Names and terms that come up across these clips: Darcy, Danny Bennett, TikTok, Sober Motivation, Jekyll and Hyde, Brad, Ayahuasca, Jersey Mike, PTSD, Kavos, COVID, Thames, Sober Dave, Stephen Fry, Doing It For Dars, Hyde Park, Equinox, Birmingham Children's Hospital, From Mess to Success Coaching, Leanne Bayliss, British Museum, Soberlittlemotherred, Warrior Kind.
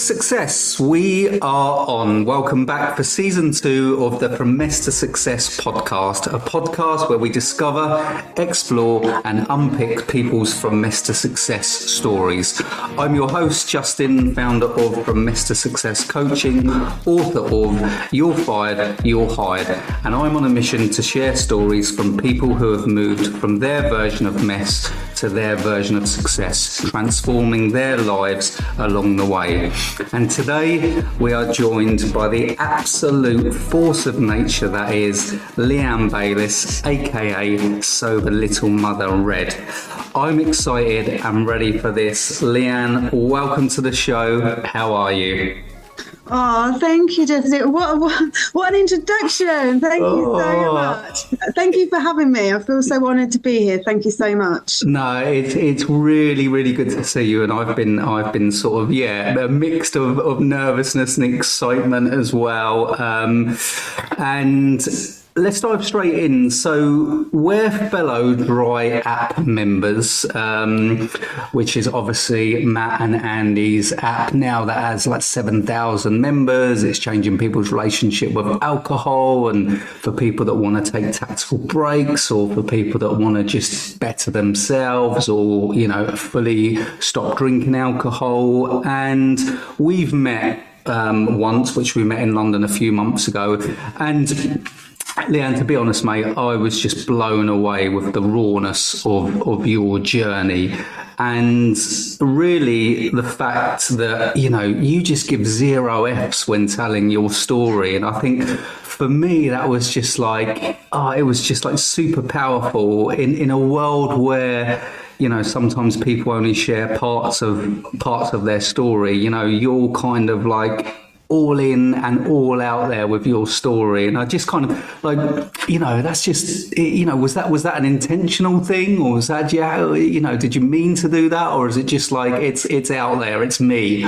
Success. We are on. Welcome back for season 2 of the From Mess to Success podcast, a podcast where we discover, explore and unpick people's From Mess to Success stories. I'm your host, Justin, founder of From Mess to Success Coaching, author of You're Fired, You're Hired, and I'm on a mission to share stories from people who have moved from their version of mess to their version of success, transforming their lives along the way. And today we are joined by the absolute force of nature that is Leanne Bayliss, aka Sober Little Mother Red. I'm excited and ready for this. Leanne, welcome to the show. How are you? Oh, thank you, Justin. What an introduction. Thank you so much. Thank you for having me. I feel so honoured to be here. Thank you so much. No, it's really, really good to see you. And I've been sort of, a mix of nervousness and excitement as well. And let's dive straight in. So we're fellow Dry App members, which is obviously Matt and Andy's app now that has like 7,000 members. It's changing people's relationship with alcohol, and for people that want to take tactical breaks, or for people that want to just better themselves, or, fully stop drinking alcohol. And we've met once, which we met in London a few months ago. And Leanne, to be honest, mate, I was just blown away with the rawness of your journey. And really the fact that, you just give zero Fs when telling your story. And I think for me, that was just like, it was just like super powerful in a world where, sometimes people only share parts of their story. You're kind of like all in and all out there with your story, and I just kind of like, that's just, was that an intentional thing, or was that, did you mean to do that, or is it just like it's out there, it's me?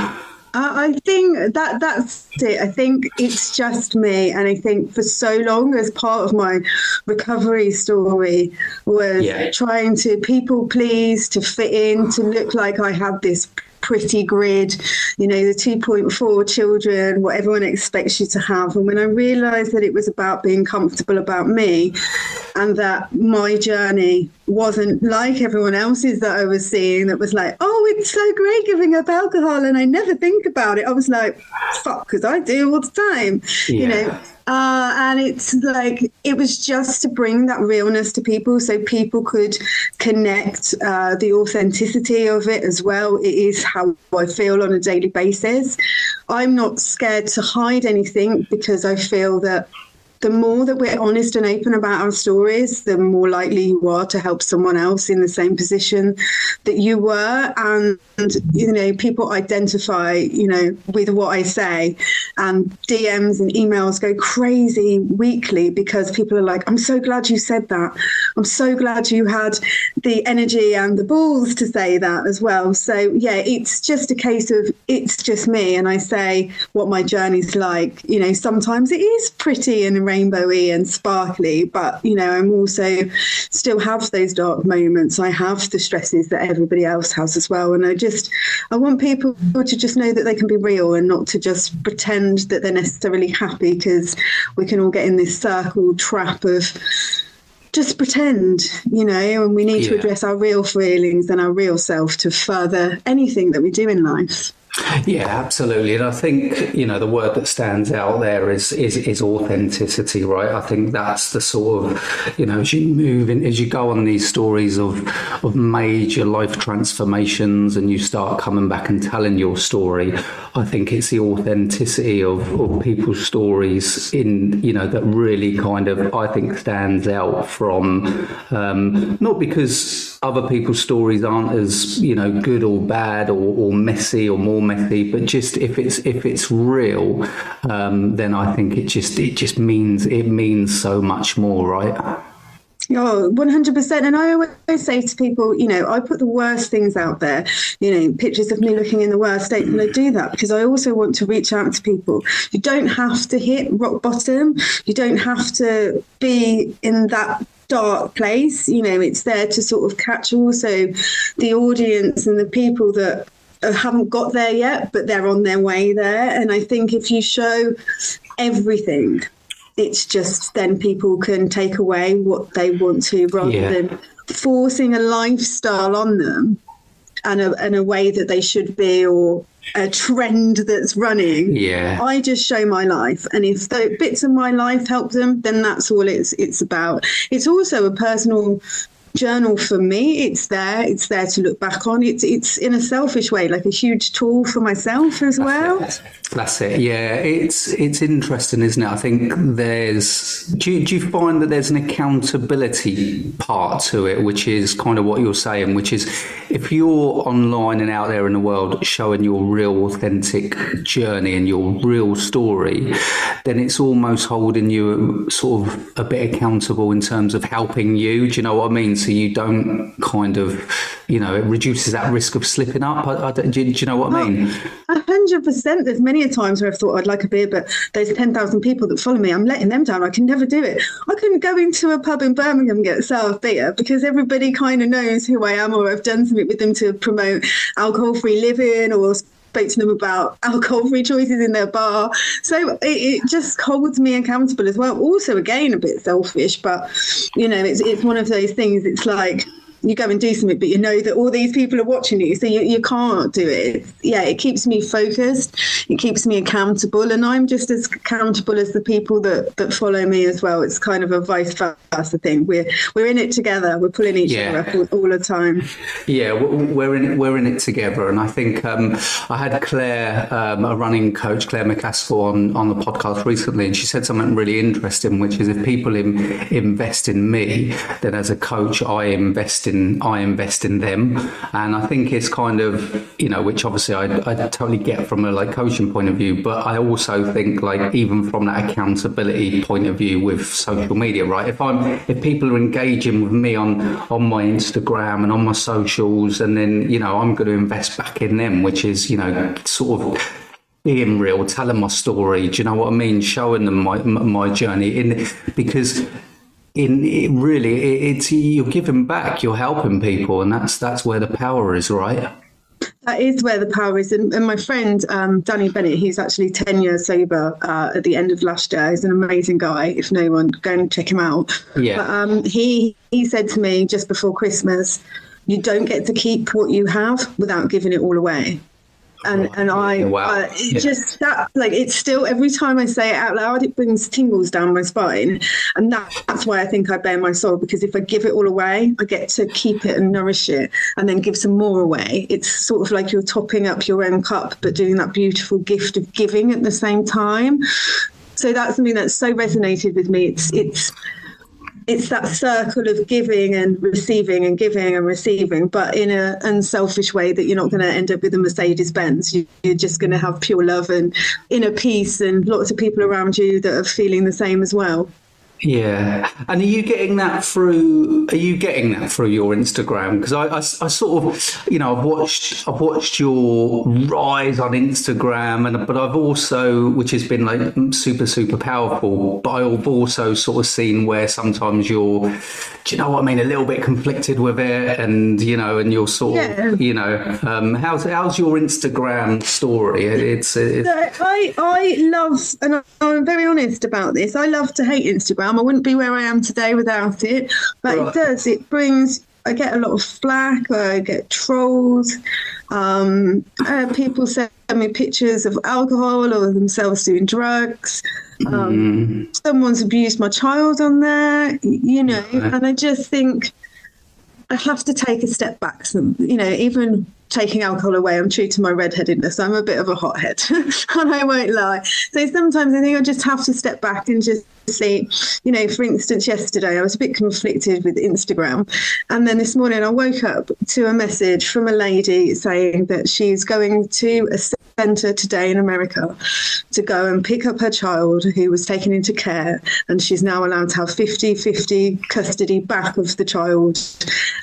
I think that's it. I think it's just me. And I think for so long, as part of my recovery story was trying to people please, to fit in, to look like I had this pretty grid, the 2.4 children, what everyone expects you to have. And when I realised that it was about being comfortable about me, and that my journey wasn't like everyone else's that I was seeing, that was like, oh, it's so great giving up alcohol and I never think about it. I was like, fuck, because I do all the time, and it's like, it was just to bring that realness to people so people could connect the authenticity of it as well. It is how I feel on a daily basis. I'm not scared to hide anything, because I feel that the more that we're honest and open about our stories, the more likely you are to help someone else in the same position that you were. And people identify, with what I say, and DMs and emails go crazy weekly, because people are like, I'm so glad you said that. I'm so glad you had the energy and the balls to say that as well. So it's just a case of, it's just me. And I say what my journey's like. Sometimes it is pretty and rainbowy and sparkly, but I'm also still have those dark moments. I have the stresses that everybody else has as well, and I want people to just know that they can be real, and not to just pretend that they're necessarily happy, because we can all get in this circle trap of just pretend, and we need to address our real feelings and our real self to further anything that we do in life. Yeah, absolutely. And I think, the word that stands out there is authenticity, right? I think that's the sort of, as you go on these stories of major life transformations, and you start coming back and telling your story, I think it's the authenticity of people's stories in, that really kind of, I think, stands out from, not because other people's stories aren't as, good or bad or messy or more messy, but just if it's real, then I think it just means so much more, right? Oh, 100%. And I always say to people, I put the worst things out there, pictures of me looking in the worst state. And I do that because I also want to reach out to people. You don't have to hit rock bottom. You don't have to be in that dark place. It's there to sort of catch also the audience and the people that haven't got there yet, but they're on their way there. And I think if you show everything, it's just then people can take away what they want to, rather than forcing a lifestyle on them and a way that they should be, or a trend that's running. Yeah, I just show my life, and if the bits of my life help them, then that's all it's about. It's also a personal journal for me. It's there to look back on. It's in a selfish way, like a huge tool for myself as well. That's it. Yeah, it's interesting, isn't it? I think there's, do you find that there's an accountability part to it, which is kind of what you're saying, which is if you're online and out there in the world showing your real authentic journey and your real story, then it's almost holding you sort of a bit accountable in terms of helping you. Do you know what I mean? So you don't kind of, you know, it reduces that risk of slipping up. Do you know what I mean? 100%. There's many a times where I've thought I'd like a beer, but those 10,000 people that follow me, I'm letting them down. I can never do it. I couldn't go into a pub in Birmingham and get a sour beer because everybody kind of knows who I am, or I've done something with them to promote alcohol-free living, or spoke to them about alcohol-free choices in their bar. So it just holds me accountable as well. Also, again, a bit selfish, but, you know, it's one of those things. It's like you go and do something, but you know that all these people are watching you, so you can't do it. Yeah, it keeps me focused. It keeps me accountable, and I'm just as accountable as the people that follow me as well. It's kind of a vice versa thing. We're in it together. We're pulling each other up all the time. Yeah, we're in it together. And I think I had Claire, a running coach, Claire McCaskill, on the podcast recently, and she said something really interesting, which is if people invest in me, then as a coach, I invest in them. And I think it's kind of, you know, which obviously I totally get from a like coaching point of view, but I also think like even from that accountability point of view with social media, right? If people are engaging with me on my Instagram and on my socials, and then, you know, I'm going to invest back in them, which is, you know, sort of being real, telling my story. Do you know what I mean? Showing them my journey because you're giving back, you're helping people, and that's where the power is, right? That is where the power is. And my friend, Danny Bennett, he's actually 10 years sober at the end of last year. He's an amazing guy. If no one, go and check him out. Yeah. But he said to me just before Christmas, you don't get to keep what you have without giving it all away. Just that, like, it's still, every time I say it out loud, it brings tingles down my spine, and that's why I think I bare my soul, because if I give it all away, I get to keep it and nourish it, and then give some more away. It's sort of like you're topping up your own cup, but doing that beautiful gift of giving at the same time. So that's something that's so resonated with me. It's that circle of giving and receiving and giving and receiving, but in an unselfish way that you're not going to end up with a Mercedes-Benz. You're just going to have pure love and inner peace and lots of people around you that are feeling the same as well. Yeah. And are you getting that through your Instagram? Because I sort of, you know, I've watched your rise on Instagram, but I've also, which has been like super, super powerful, but I've also sort of seen where sometimes you're, do you know what I mean, a little bit conflicted with it, and, you know, and you're sort of, you know, how's your Instagram story? So I love, and I'm very honest about this, I love to hate Instagram. I wouldn't be where I am today without it, but right. It does. It brings. I get a lot of flack. I get trolls. People send me pictures of alcohol or themselves doing drugs. Someone's abused my child on there, you know. Right. And I just think I have to take a step back. You know, even taking alcohol away, I'm true to my redheadedness. I'm a bit of a hothead, and I won't lie. So sometimes I think I just have to step back and just. See, you know, for instance, yesterday I was a bit conflicted with Instagram, and then this morning I woke up to a message from a lady saying that she's going to a centre today in America to go and pick up her child who was taken into care, and she's now allowed to have 50-50 custody back of the child,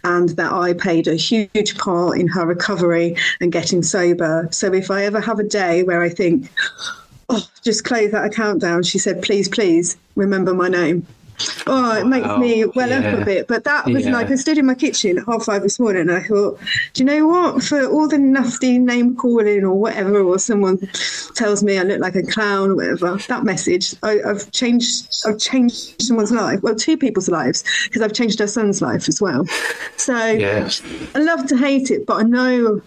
and that I played a huge part in her recovery and getting sober. So if I ever have a day where I think, oh, just close that account down, she said, please remember my name. Oh, it makes me well up a bit. But that was like, I stood in my kitchen at 5:30 this morning and I thought, do you know what? For all the nasty name calling or whatever, or someone tells me I look like a clown or whatever, that message, I've changed someone's life. Well, two people's lives, because I've changed her son's life as well. So I love to hate it, but I know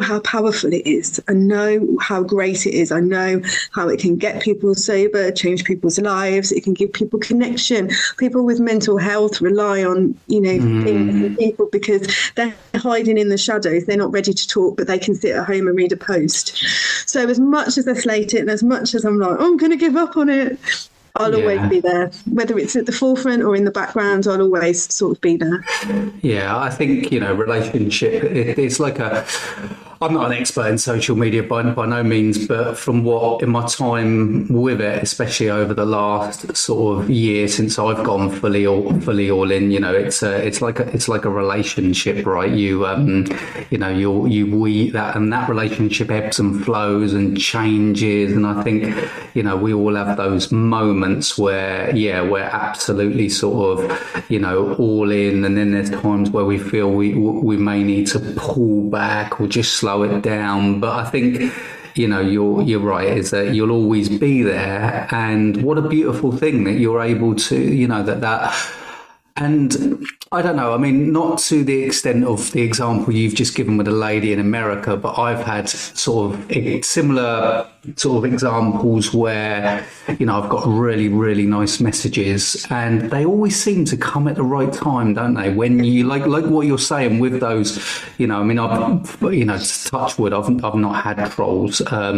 how powerful it is. I know how great it is. I know how it can get people sober, change people's lives. It can give people connection. People with mental health rely on, things and people because they're hiding in the shadows. They're not ready to talk, but they can sit at home and read a post. So as much as I slate it and as much as I'm like, oh, I'm going to give up on it, I'll always be there. Whether it's at the forefront or in the background, I'll always sort of be there. Yeah, I think, relationship, it's like I'm not an expert in social media by no means, but from in my time with it, especially over the last sort of year since I've gone fully all in, it's like a relationship, right? That relationship ebbs and flows and changes. And I think, we all have those moments where we're absolutely sort of all in, and then there's times where we feel we may need to pull back or just slow it down. But I think you're right, is that you'll always be there. And what a beautiful thing that you're able to and I don't know, I mean, not to the extent of the example you've just given with a lady in America, but I've had sort of similar sort of examples where, I've got really, really nice messages, and they always seem to come at the right time, don't they? When you like what you're saying with those, I've touch wood, I've not had trolls, but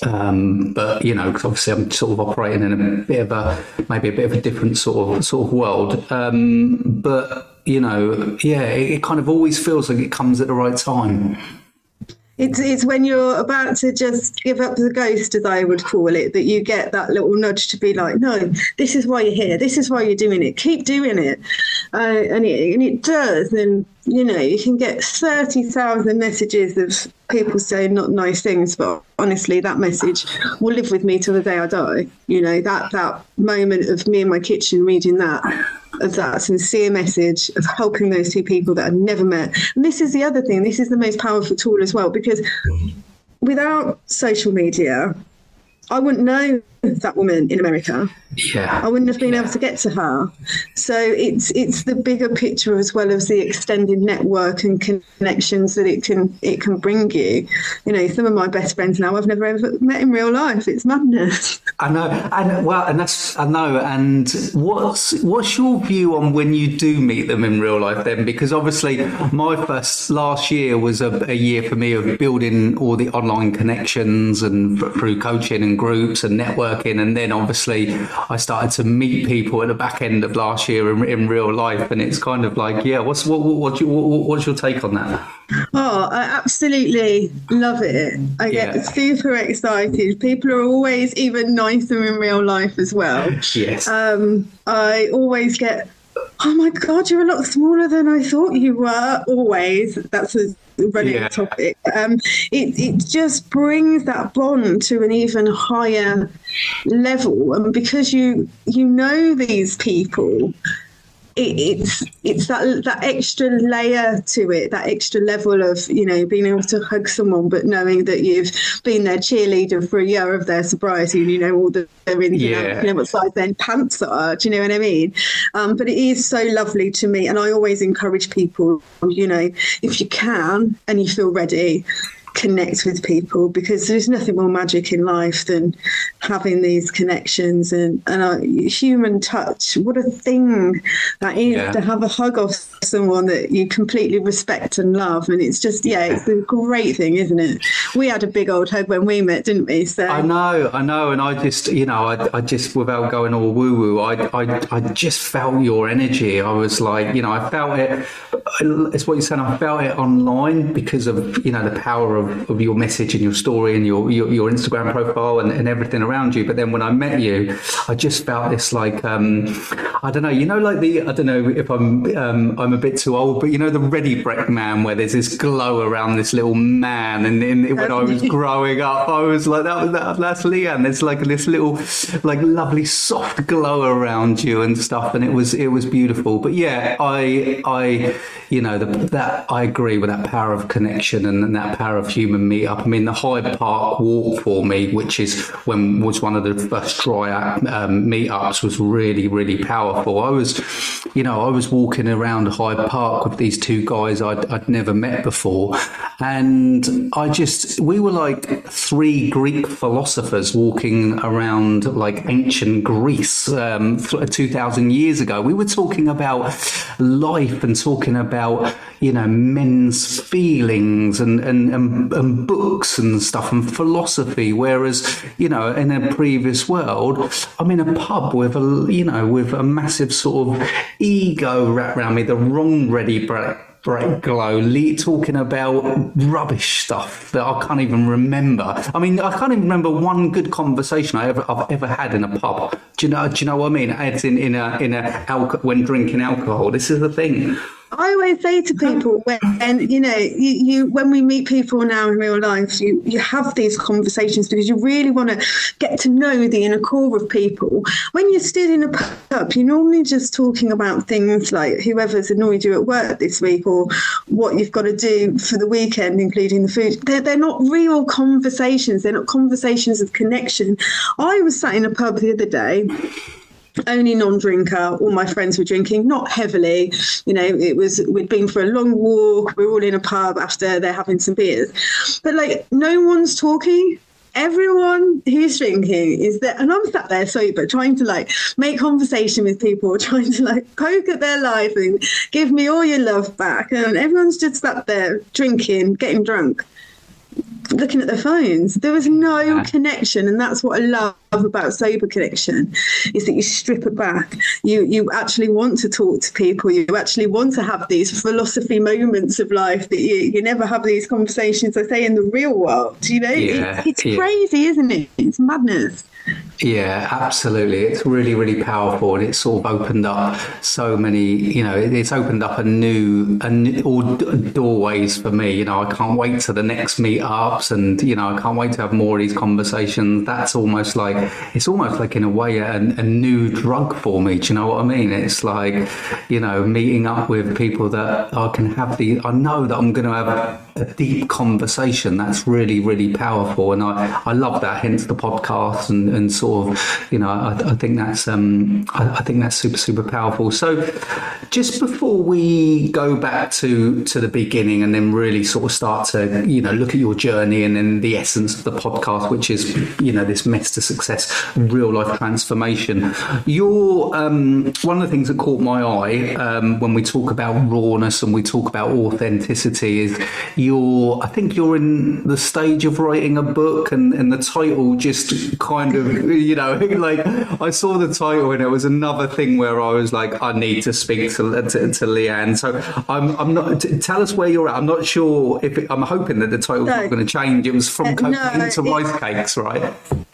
because obviously I'm sort of operating in a bit of a different sort of world. But, it kind of always feels like it comes at the right time. It's when you're about to just give up the ghost, as I would call it, that you get that little nudge to be like, no, this is why you're here. This is why you're doing it. Keep doing it. And it does. And, you can get 30,000 messages of people saying not nice things. But honestly, that message will live with me till the day I die. That moment of me in my kitchen reading that sincere message of helping those two people that I've never met. And this is the other thing. This is the most powerful tool as well, because without social media, I wouldn't know that woman in America. Yeah. I wouldn't have been able to get to her. So it's the bigger picture as well as the extended network and connections that it can bring you. Some of my best friends now I've never ever met in real life. It's madness. I know. And what's your view on when you do meet them in real life then? Because obviously my last year was a year for me of building all the online connections and through coaching and groups and networking. And then obviously I started to meet people at the back end of last year in real life, and it's kind of like, what's your take on that? Oh, I absolutely love it. I get super excited. People are always even nicer in real life as well. Yes. I always get, oh my God, you're a lot smaller than I thought you were. Always. That's a running topic. It just brings that bond to an even higher level. And because you know these people, it's that extra layer to it, that extra level of, being able to hug someone, but knowing that you've been their cheerleader for a year of their sobriety and all they're in, what size their pants are, do you know what I mean? But it is so lovely to me, and I always encourage people, if you can and you feel ready, connect with people, because there's nothing more magic in life than having these connections and our human touch. What a thing that is, to have a hug off someone that you completely respect and love. And it's just, it's a great thing, isn't it? We had a big old hug when we met, didn't we? So I know. And I just, I just, without going all woo-woo, I just felt your energy. I was like, I felt it. It's what you're saying. I felt it online because of, the power of of your message and your story and your Instagram profile and everything around you. But then when I met you, I just felt this like, I don't know, you know, like the, I don't know if I'm a bit too old, but you know, the Ready Break Man, where there's this glow around this little man. And when I was growing up, I was like, that's Leanne. There's like this little, like lovely soft glow around you and stuff. And it was beautiful. But yeah, I you know, that I agree with that power of connection and that power of human meetup. I mean, the Hyde Park walk for me, which was one of the first Dry App meetups, was really, really powerful. I was walking around Hyde Park with these two guys I'd never met before, and we were like three Greek philosophers walking around like ancient Greece 2,000 years ago. We were talking about life and talking about, you know, men's feelings and books and stuff and philosophy, whereas, you know, in a previous world, I'm in a pub with a massive sort of ego wrapped around me, the wrong Ready Break glow, talking about rubbish stuff that I can't even remember. I mean, I can't even remember one good conversation I've ever had in a pub. Do you know what I mean? It's when drinking alcohol. This is the thing. I always say to people when we meet people now in real life, you have these conversations because you really want to get to know the inner core of people. When you're still in a pub, you're normally just talking about things like whoever's annoyed you at work this week or what you've got to do for the weekend, including the food. They're not real conversations. They're not conversations of connection. I was sat in a pub the other day, only non-drinker, all my friends were drinking, not heavily, you know, we'd been for a long walk, we're all in a pub after they're having some beers, but like no one's talking. Everyone who's drinking is there, and I'm sat there sober trying to like make conversation with people, trying to like poke at their life and give me all your love back, and everyone's just sat there drinking, getting drunk, looking at their phones. There was no connection, and that's what I love about sober connection, is that you strip it back. You actually want to talk to people. You actually want to have these philosophy moments of life that you never have these conversations, I say, in the real world. You know, it's crazy, isn't it? It's madness. Yeah, absolutely. It's really, really powerful, and it's sort of opened up so many, you know, it's opened up a new all doorways for me. You know, I can't wait to the next meetups, and, you know, I can't wait to have more of these conversations. That's almost like, it's almost like in a way a new drug for me. Do you know what I mean? It's like, you know, meeting up with people that I can have I know that I'm going to have a deep conversation. That's really, really powerful, and I love that, hence the podcast and sort of, you know, I think that's I think that's super, super powerful. So just before we go back to the beginning and then really sort of start to, you know, look at your journey and then the essence of the podcast, which is, you know, this mess to success, real life transformation, you're one of the things that caught my eye when we talk about rawness and we talk about authenticity is I think you're in the stage of writing a book, and the title just kind of, you know, like I saw the title and it was another thing where I was like, I need to speak to Leanne. So I'm not, tell us where you're at. I'm not sure if I'm hoping that the title's not going to change. It was From Cocaine to Rice Cakes, right? From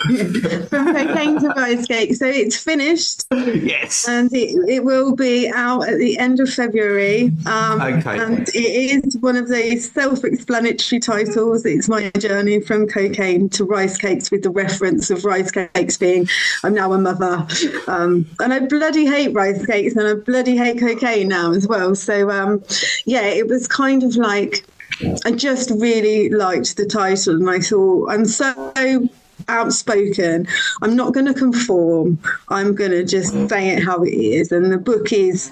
Cocaine to Rice Cakes. So it's finished. Yes. And it will be out at the end of February. Okay. And it is one of those self-explanatory titles. It's my journey from cocaine to rice cakes, with the reference of rice cakes being I'm now a mother, and I bloody hate rice cakes and I bloody hate cocaine now as well. So it was kind of like, I just really liked the title, and I thought, I'm so outspoken, I'm not going to conform, I'm going to just say it how it is. And the book is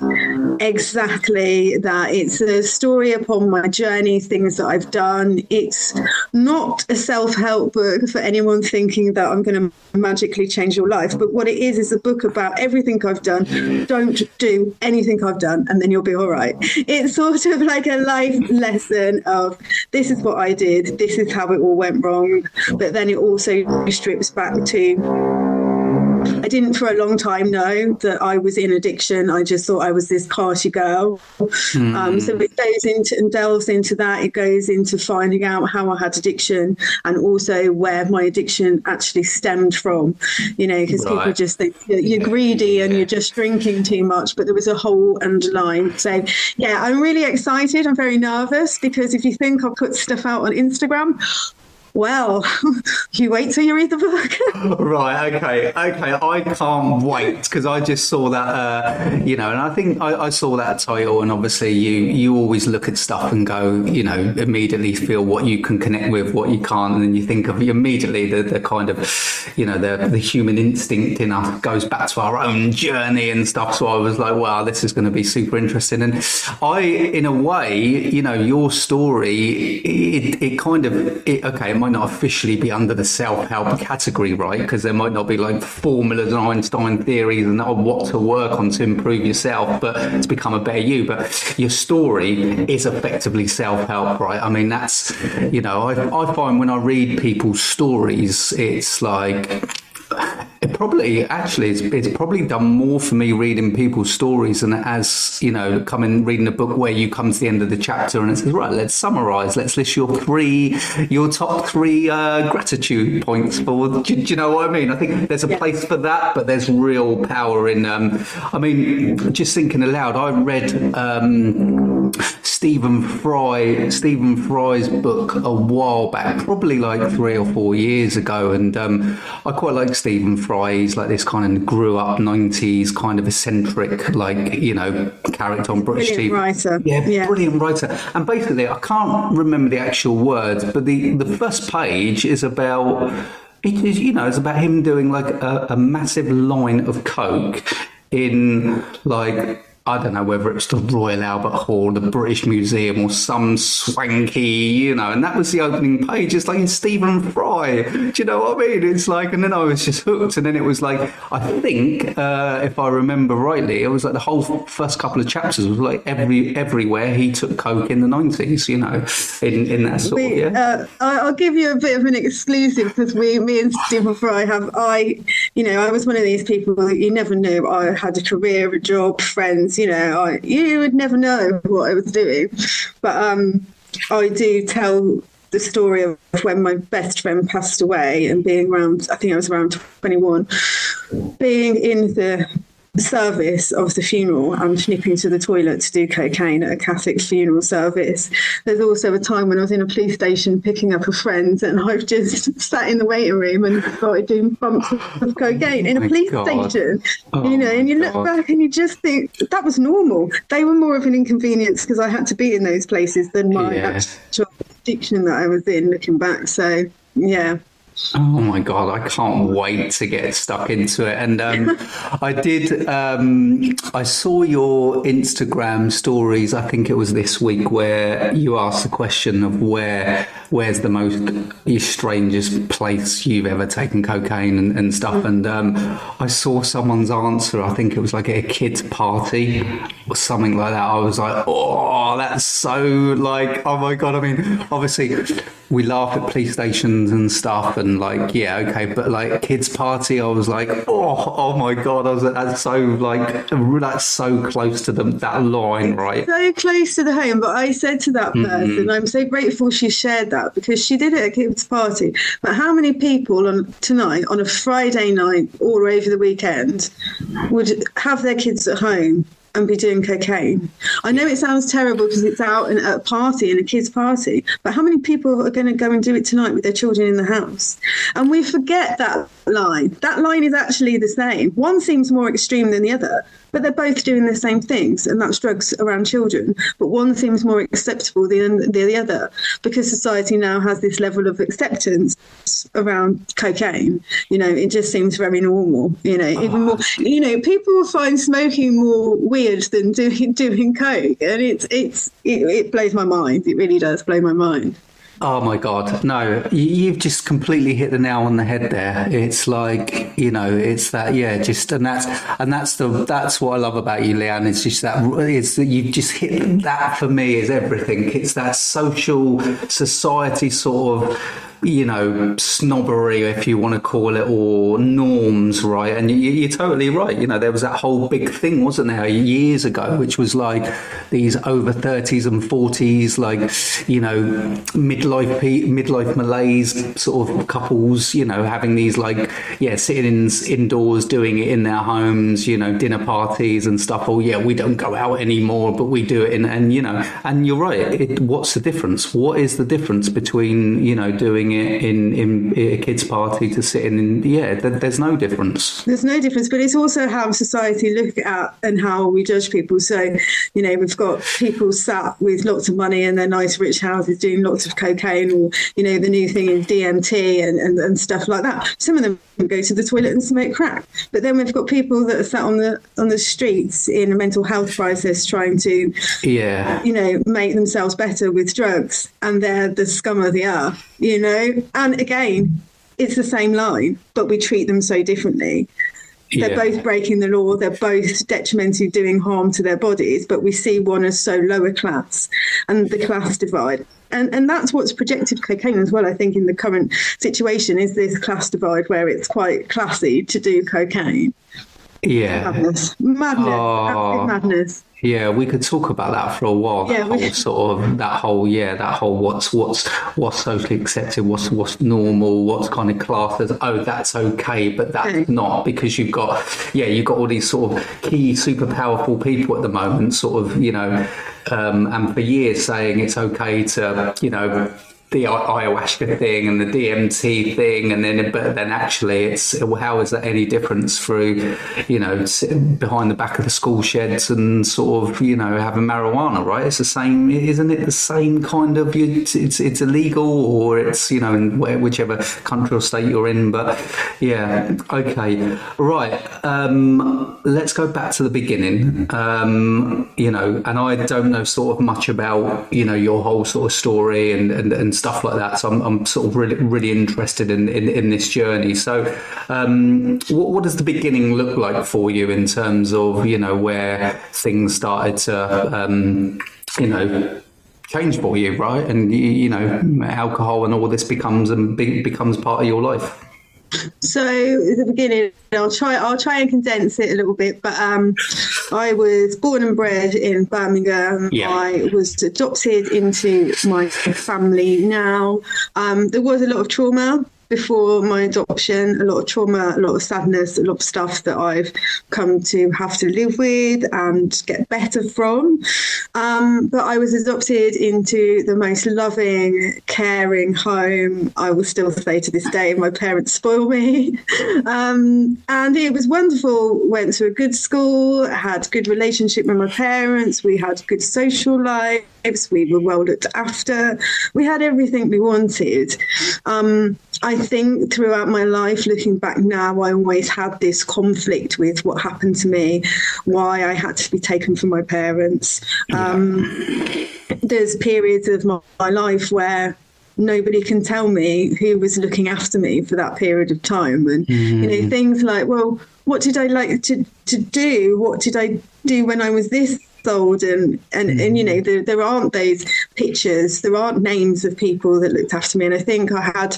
exactly that. It's a story upon my journey, things that I've done. It's not a self-help book for anyone thinking that I'm going to magically change your life, but what it is a book about everything I've done. Don't do anything I've done and then you'll be all right. It's sort of like a life lesson of, this is what I did, this is how it all went wrong, but then it also strips back to I didn't for a long time know that I was in addiction. I just thought I was this party girl. So it goes into and delves into that. It goes into finding out how I had addiction and also where my addiction actually stemmed from, you know, because people just think you're greedy and you're just drinking too much. But there was a whole underlying. So, yeah, I'm really excited. I'm very nervous because if you think I'll put stuff out on Instagram, well, you wait till you read the book. Right, okay. I can't wait because I just saw that, and I think I saw that title, and obviously you always look at stuff and go, you know, immediately feel what you can connect with, what you can't, and then you think of immediately the kind of, you know, the human instinct in us goes back to our own journey and stuff. So I was like, wow, this is going to be super interesting. And I, in a way, you know, your story, it might not officially be under the self-help category, right? Because there might not be like formulas and Einstein theories and what to work on to improve yourself, but to become a better you. But your story is effectively self-help, right? I mean, that's, you know, I find when I read people's stories, it's like... It's probably done more for me reading people's stories than as, you know, reading a book where you come to the end of the chapter and it says, right, let's summarise, let's list your top three gratitude points for, do you know what I mean? I think there's a place for that, but there's real power in, I mean, just thinking aloud, I read Stephen Fry's book a while back, probably like 3 or 4 years ago, and I quite like Stephen Fry. He's like this kind of grew up 90s kind of eccentric, like, you know, character on British TV. Brilliant writer. And basically, I can't remember the actual words, but the first page is about, you know, it's about him doing like a massive line of coke in like, I don't know whether it's the Royal Albert Hall, the British Museum, or some swanky, you know, and that was the opening page. It's like Stephen Fry. Do you know what I mean? It's like, and then I was just hooked. And then it was like, I think, if I remember rightly, it was like the whole first couple of chapters was like everywhere he took coke in the 90s, you know, in that sort of, yeah. I'll give you a bit of an exclusive because me and Stephen Fry I was one of these people that you never knew. I had a career, a job, friends. You know, you would never know what I was doing. But I do tell the story of when my best friend passed away and being around, I think I was around 21, being in the service of the funeral and snipping to the toilet to do cocaine at a Catholic funeral service. There's also a time when I was in a police station picking up a friend and I've just sat in the waiting room and started doing bumps of cocaine in a police station. You know, and you look back and you just think that was normal. They were more of an inconvenience because I had to be in those places than my actual addiction that I was in looking back. So, yeah. Oh my God, I can't wait to get stuck into it. And I saw your Instagram stories, I think it was this week, where you asked the question of where's the strangest place you've ever taken cocaine and stuff. And I saw someone's answer, I think it was like a kid's party or something like that. I was like, oh, that's so like, oh my God. I mean, obviously we laugh at police stations and stuff and like, yeah, okay. But like kids party, I was like, oh my God. I was like, that's so close to them, that line, right? So close to the home. But I said to that person, I'm so grateful she shared that because she did it at kids party. But how many people on a Friday night or over the weekend would have their kids at home and be doing cocaine? I know it sounds terrible because it's out and at a party and a kids party, but how many people are going to go and do it tonight with their children in the house? And we forget that line. That line is actually the same. One seems more extreme than the other, but they're both doing the same things, and that's drugs around children. But one seems more acceptable than the other because society now has this level of acceptance around cocaine. You know, it just seems very normal. You know, even more. You know, people find smoking more weird than doing coke, and it blows my mind. It really does blow my mind. Oh my God, no, you've just completely hit the nail on the head there. It's like, you know, it's that, yeah, just, and that's what I love about you, Leanne. It's just that, you've just hit that, for me, is everything. It's that social society sort of you know, snobbery, if you want to call it, or norms, right? And you're totally right. You know, there was that whole big thing, wasn't there, years ago, which was like these over 30s and 40s, like, you know, midlife malaise sort of couples, you know, having these like, yeah, sitting indoors, doing it in their homes, you know, dinner parties and stuff. Oh, yeah, we don't go out anymore, but we do it. And you know, and you're right. What's the difference? What is the difference between, you know, doing it in a kid's party to sitting in? Yeah, there's no difference. There's no difference, but it's also how society look at and how we judge people. So, you know, we've got people sat with lots of money in their nice rich houses doing lots of cocaine, or, you know, the new thing is DMT and stuff like that. Some of them go to the toilet and smoke crack. But then we've got people that are sat on the streets in a mental health crisis trying to, yeah, you know, make themselves better with drugs, and they're the scum of the earth, you know. And again, it's the same line, but we treat them so differently. They're both breaking the law. They're both detrimentally doing harm to their bodies, but we see one as so lower class, and the class divide. And that's what's projected cocaine as well, I think, in the current situation, is this class divide where it's quite classy to do cocaine. Yeah. Madness. Absolute madness. Yeah, we could talk about that for a while. That whole sort of that whole what's socially accepted, what's normal, what's kind of classed as, oh, that's okay, but that's not, because you've got all these sort of key super powerful people at the moment, sort of, you know, and for years saying it's okay to, you know, the ayahuasca thing and the DMT thing, but then actually it's, how is that any difference through, you know, sitting behind the back of the school sheds and sort of, you know, having marijuana, right? It's the same, isn't it? The same kind of, it's illegal, or it's, you know, in whichever country or state you're in. But yeah, okay, right. Let's go back to the beginning. You know, and I don't know sort of much about, you know, your whole sort of story and stuff like that, so I'm sort of really interested in this journey. So what does the beginning look like for you in terms of, you know, where things started to you know, change for you, right? And you know, alcohol and all this becomes part of your life. So at the beginning, I'll try and condense it a little bit, but I was born and bred in Birmingham. Yeah. I was adopted into my family now. There was a lot of trauma before my adoption, a lot of trauma, a lot of sadness, a lot of stuff that I've come to have to live with and get better from. But I was adopted into the most loving, caring home. I will still say to this day, my parents spoil me. And it was wonderful. Went to a good school, had good relationship with my parents. We had good social lives. We were well looked after. We had everything we wanted. I think throughout my life, looking back now, I always had this conflict with what happened to me, why I had to be taken from my parents. There's periods of my life where nobody can tell me who was looking after me for that period of time. And, you know, things like, well, what did I like to do? What did I do when I was this old? And you know, there aren't those pictures. There aren't names of people that looked after me. And I think I had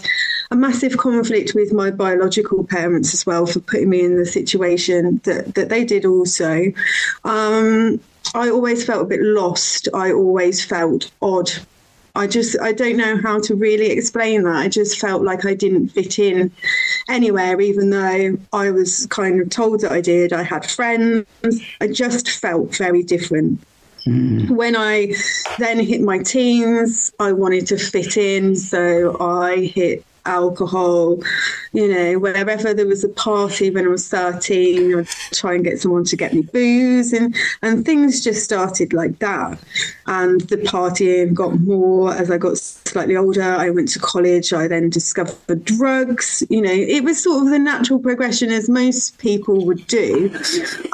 a massive conflict with my biological parents as well for putting me in the situation that they did also. I always felt a bit lost. I always felt odd. I don't know how to really explain that. I just felt like I didn't fit in anywhere, even though I was kind of told that I did. I had friends. I just felt very different. When I then hit my teens, I wanted to fit in, so I hit alcohol. You know, wherever there was a party when I was 13, I'd try and get someone to get me booze, and things just started like that. And the partying got more as I got slightly older. I went to college. I then discovered drugs. You know, it was sort of the natural progression, as most people would do.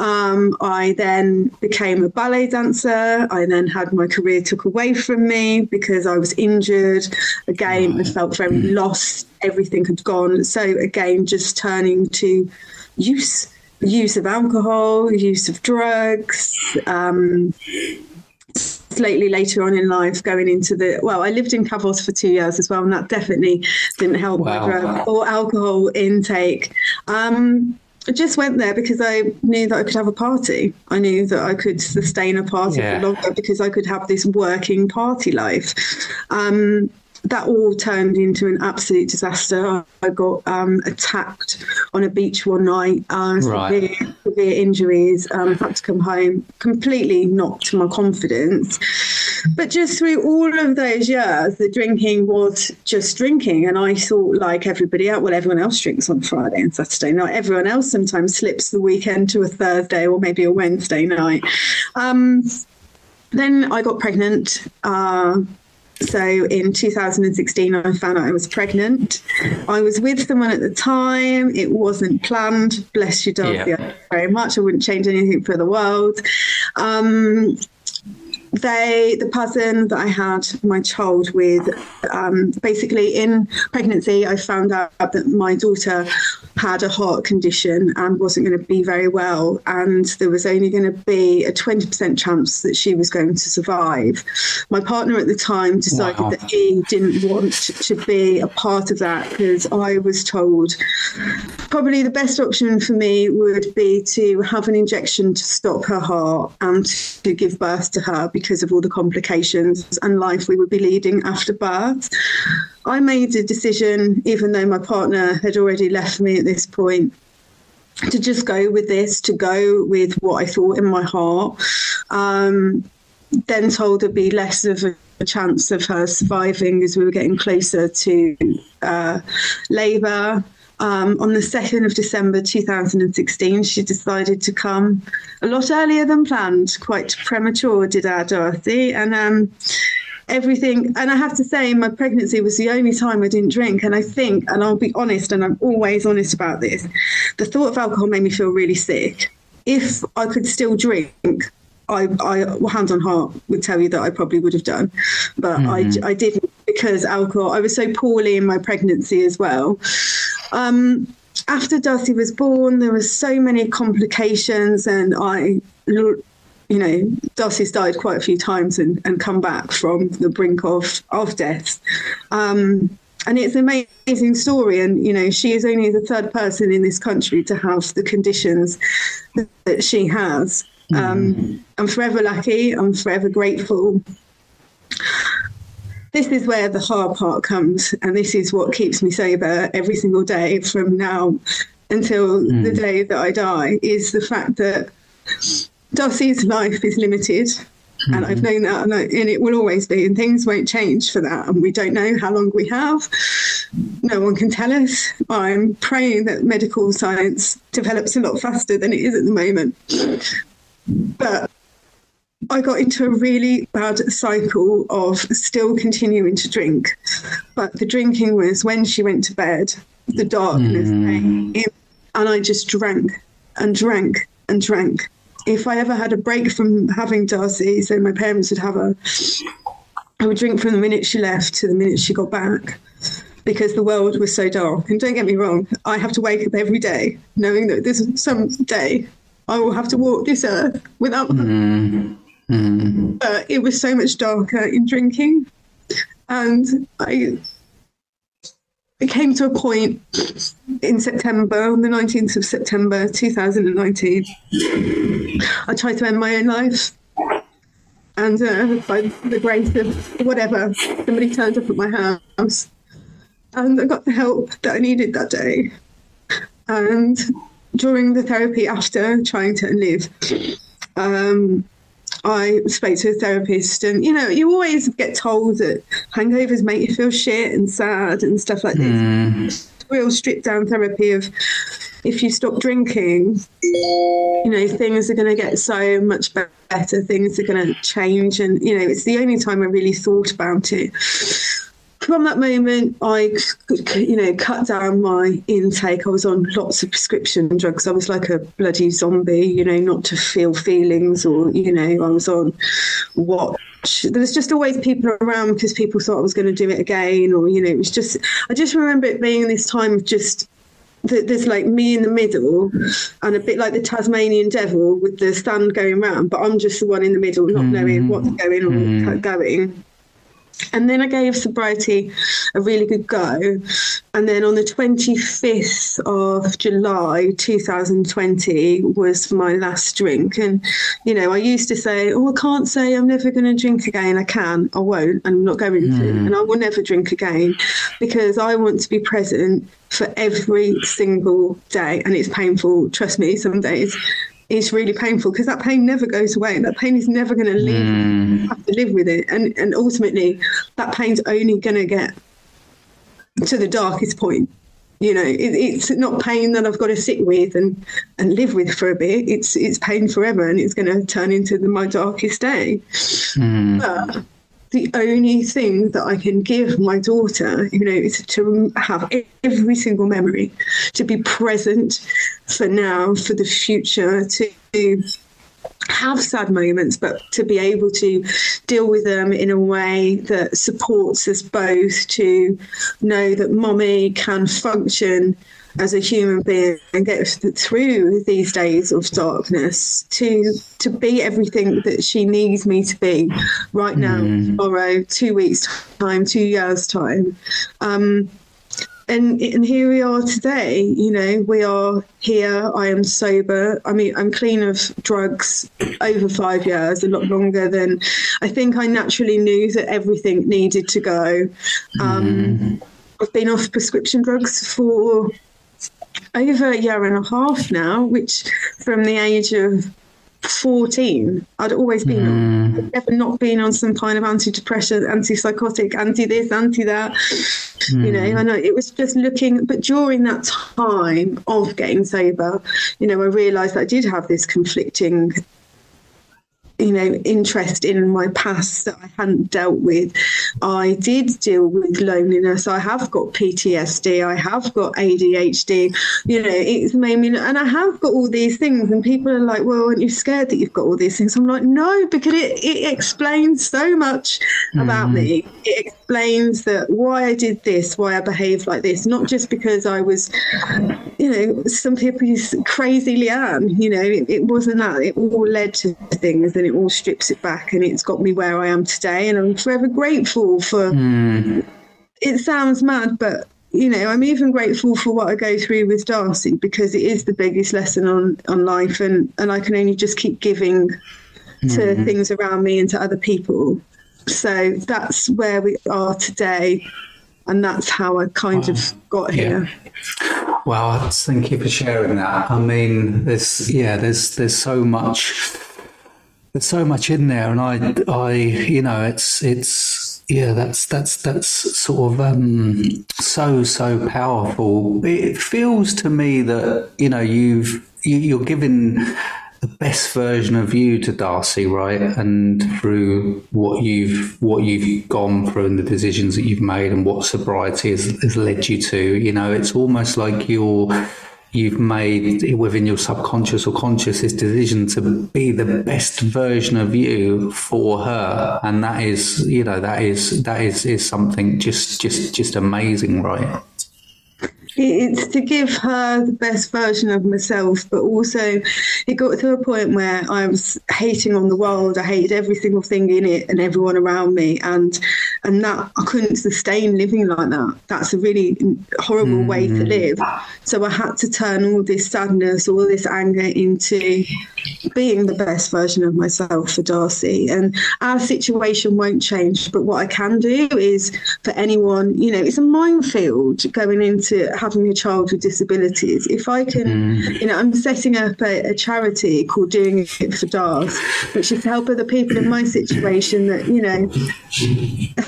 I then became a ballet dancer. I then had my career took away from me because I was injured. Again, I felt very lost. Everything had gone. So again, just turning to use of alcohol, use of drugs, slightly later on in life, going into the, well, I lived in Kavos for 2 years as well, and that definitely didn't help my drug or alcohol intake. I just went there because I knew that I could have a party. I knew that I could sustain a party for longer because I could have this working party life. That all turned into an absolute disaster. I got attacked on a beach one night, severe injuries, had to come home, completely knocked my confidence. But just through all of those years, the drinking was just drinking. And I thought, like everybody else, well, everyone else drinks on Friday and Saturday night. Everyone else sometimes slips the weekend to a Thursday or maybe a Wednesday night. Then I got pregnant. So in 2016, I found out I was pregnant. I was with someone at the time. It wasn't planned. Bless you, Darcy, very much. I wouldn't change anything for the world. The person that I had my child with, basically in pregnancy, I found out that my daughter had a heart condition and wasn't going to be very well. And there was only going to be a 20% chance that she was going to survive. My partner at the time decided that he didn't want to be a part of that, because I was told probably the best option for me would be to have an injection to stop her heart and to give birth to her, because of all the complications and life we would be leading after birth. I made a decision, even though my partner had already left me at this point, to just go with this, to go with what I thought in my heart. Then told there'd be less of a chance of her surviving as we were getting closer to labour. On the 2nd of December 2016, she decided to come a lot earlier than planned, quite premature, did our Darcy. And everything, and I have to say, my pregnancy was the only time I didn't drink. And I think, and I'll be honest, and I'm always honest about this, the thought of alcohol made me feel really sick. If I could still drink, I hand on heart would tell you that I probably would have done, but I didn't, because alcohol, I was so poorly in my pregnancy as well. After Darcy was born, there were so many complications, and Darcy's died quite a few times and come back from the brink of death. And it's an amazing story. And, you know, she is only the third person in this country to have the conditions that she has. I'm forever lucky. I'm forever grateful. This is where the hard part comes, and this is what keeps me sober every single day from now until the day that I die, is the fact that Darcy's life is limited, and I've known that, and it will always be, and things won't change for that, and we don't know how long we have. No one can tell us. I'm praying that medical science develops a lot faster than it is at the moment. But I got into a really bad cycle of still continuing to drink. But the drinking was when she went to bed, the darkness came in, and I just drank and drank and drank. If I ever had a break from having Darcy, so my parents would have her, I would drink from the minute she left to the minute she got back, because the world was so dark. And don't get me wrong, I have to wake up every day knowing that there's some day I will have to walk this earth without her. It was so much darker in drinking, and it came to a point in September, on the 19th of September 2019, I tried to end my own life, and by the grace of whatever, somebody turned up at my house, and I got the help that I needed that day, and during the therapy after trying to live, I spoke to a therapist, and, you know, you always get told that hangovers make you feel shit and sad and stuff like this. Real stripped down therapy of, if you stop drinking, you know, things are going to get so much better. Things are going to change. And, you know, it's the only time I really thought about it. From that moment, I, you know, cut down my intake. I was on lots of prescription drugs. I was like a bloody zombie, you know, not to feel feelings, or, you know, I was on watch. There was just always people around because people thought I was going to do it again, or, you know, it was just, I just remember it being this time of just there's like me in the middle, and a bit like the Tasmanian devil with the stand going round, but I'm just the one in the middle, not knowing what's going on, going. And then I gave sobriety a really good go. And then on the 25th of July 2020 was my last drink. And, you know, I used to say, oh, I can't say I'm never going to drink again. I can, I won't, and I'm not going to. And I will never drink again because I want to be present for every single day. And it's painful. Trust me, some days it's really painful because that pain never goes away. That pain is never going to leave. You have to live with it. And ultimately, that pain's only going to get to the darkest point. You know, it's not pain that I've got to sit with and live with for a bit. It's pain forever, and it's going to turn into my darkest day. But the only thing that I can give my daughter, you know, is to have every single memory, to be present for now, for the future, to have sad moments, but to be able to deal with them in a way that supports us both, to know that mommy can function as a human being and get through these days of darkness, to be everything that she needs me to be right now, tomorrow, 2 weeks' time, 2 years' time. And here we are today, you know, we are here. I am sober. I mean, I'm clean of drugs over 5 years, a lot longer than I think I naturally knew that everything needed to go. I've been off prescription drugs for over a year and a half now, which from the age of 14, I'd always been on. I'd never not been on some kind of antidepressant, antipsychotic, anti this, anti that. You know, I know it was just looking, but during that time of getting sober, you know, I realised I did have this conflicting, you know, interest in my past that I hadn't dealt with. I did deal with loneliness. I have got PTSD. I have got ADHD. You know, it's made me, and I have got all these things. And people are like, "Well, aren't you scared that you've got all these things?" I'm like, "No, because it explains so much about me. It explains that why I did this, why I behaved like this, not just because I was, you know, some people use crazy Leanne. You know, it wasn't that. It all led to things." It all strips it back, and it's got me where I am today, and I'm forever grateful for it. Sounds mad, but you know, I'm even grateful for what I go through with Darcy, because it is the biggest lesson on life, and I can only just keep giving to things around me and to other people. So that's where we are today, and that's how I kind of got here. Well, thank you for sharing that. I mean, there's so much. There's so much in there, and I, you know, that's sort of so powerful. It feels to me that, you know, you're giving the best version of you to Darcy, right? And through what you've gone through and the decisions that you've made and what sobriety has led you to, you know, it's almost like you've made within your subconscious or conscious this decision to be the best version of you for her. And that is, you know, that is something just amazing, right? It's to give her the best version of myself, but also it got to a point where I was hating on the world. I hated every single thing in it and everyone around me, and that I couldn't sustain living like that. That's a really horrible way to live. So I had to turn all this sadness, all this anger into being the best version of myself for Darcy. And our situation won't change, but what I can do is for anyone, you know, it's a minefield going into having a child with disabilities. If I can, you know, I'm setting up a charity called Doing It For Dars, which is to help other people in my situation that, you know,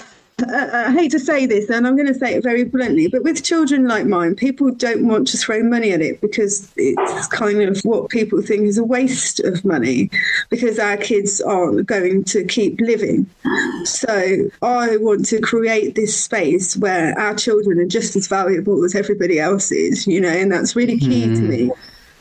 I hate to say this, and I'm going to say it very bluntly, but with children like mine, people don't want to throw money at it because it's kind of what people think is a waste of money, because our kids aren't going to keep living. So I want to create this space where our children are just as valuable as everybody else's, you know, and that's really key to me,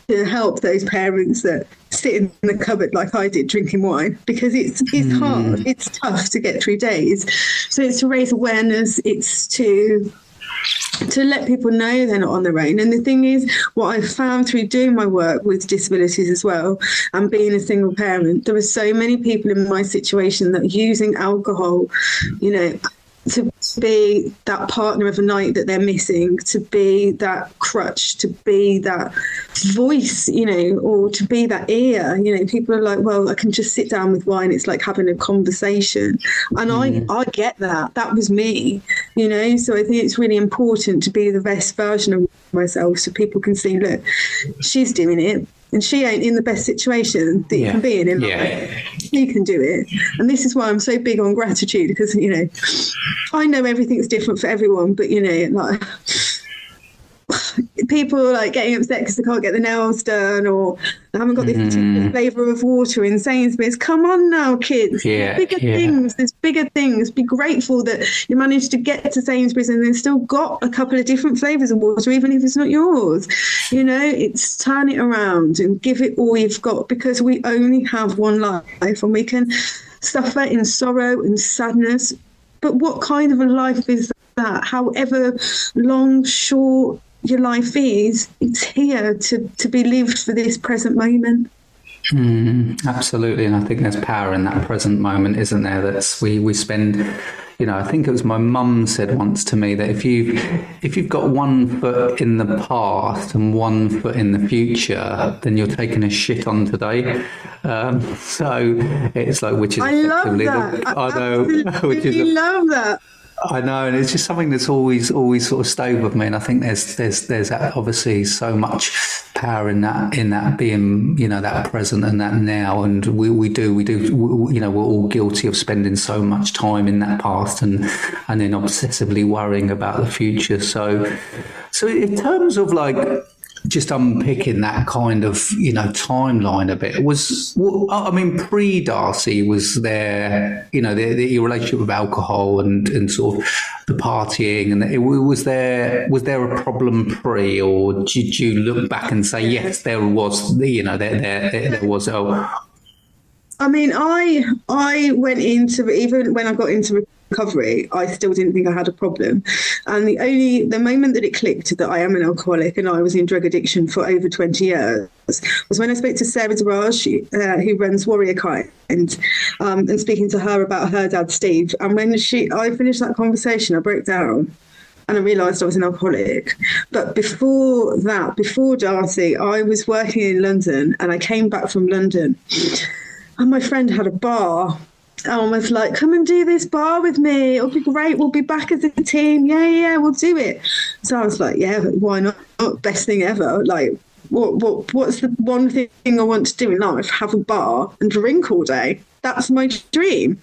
to help those parents that sit in the cupboard like I did drinking wine, because it's hard, it's tough to get through days. So it's to raise awareness, it's to to let people know they're not on their own. And the thing is, what I've found through doing my work with disabilities as well and being a single parent, there are so many people in my situation that are using alcohol, you know, to be that partner of a night that they're missing, to be that crutch, to be that voice, you know, or to be that ear. You know, people are like, well, I can just sit down with wine. It's like having a conversation. And I get that. That was me, you know. So I think it's really important to be the best version of myself so people can see, look, she's doing it. And she ain't in the best situation that you can be in life. Yeah. You can do it. And this is why I'm so big on gratitude, because, you know, I know everything's different for everyone, but, you know, like people like getting upset because they can't get the nails done, or I haven't got this particular flavour of water in Sainsbury's. Come on now, kids. Yeah, there's bigger things. There's bigger things. Be grateful that you managed to get to Sainsbury's and they've still got a couple of different flavours of water, even if it's not yours. You know, it's turn it around and give it all you've got, because we only have one life and we can suffer in sorrow and sadness. But what kind of a life is that? However long, short your life is, it's here to be lived for this present moment. Absolutely. And I think there's power in that present moment, isn't there? That's we spend, you know, I think it was my mum said once to me that if you've got one foot in the past and one foot in the future, then you're taking a shit on today. So it's like, which is I love that. Love that. I know, and it's just something that's always sort of stayed with me. And I think there's obviously so much power in that being, you know, that present and that now. And we do, you know, we're all guilty of spending so much time in that past and then obsessively worrying about the future. So in terms of like just unpicking that kind of, you know, timeline a bit, pre-Darcy was there, you know, your relationship with alcohol and sort of the partying, and was there a problem pre, or did you look back and say, yes, there was, you know, there was I mean, I went into, even when I got into recovery, I still didn't think I had a problem. And the moment that it clicked that I am an alcoholic and I was in drug addiction for over 20 years was when I spoke to Sarah Darage, who runs Warrior Kind, and speaking to her about her dad, Steve. And when I finished that conversation, I broke down. And I realised I was an alcoholic. But before that, before Darcy, I was working in London, and I came back from London. And my friend had a bar. I was like, come and do this bar with me. It'll be great. We'll be back as a team. Yeah, we'll do it. So I was like, yeah, why not? Best thing ever. Like, what's the one thing I want to do in life? Have a bar and drink all day. That's my dream.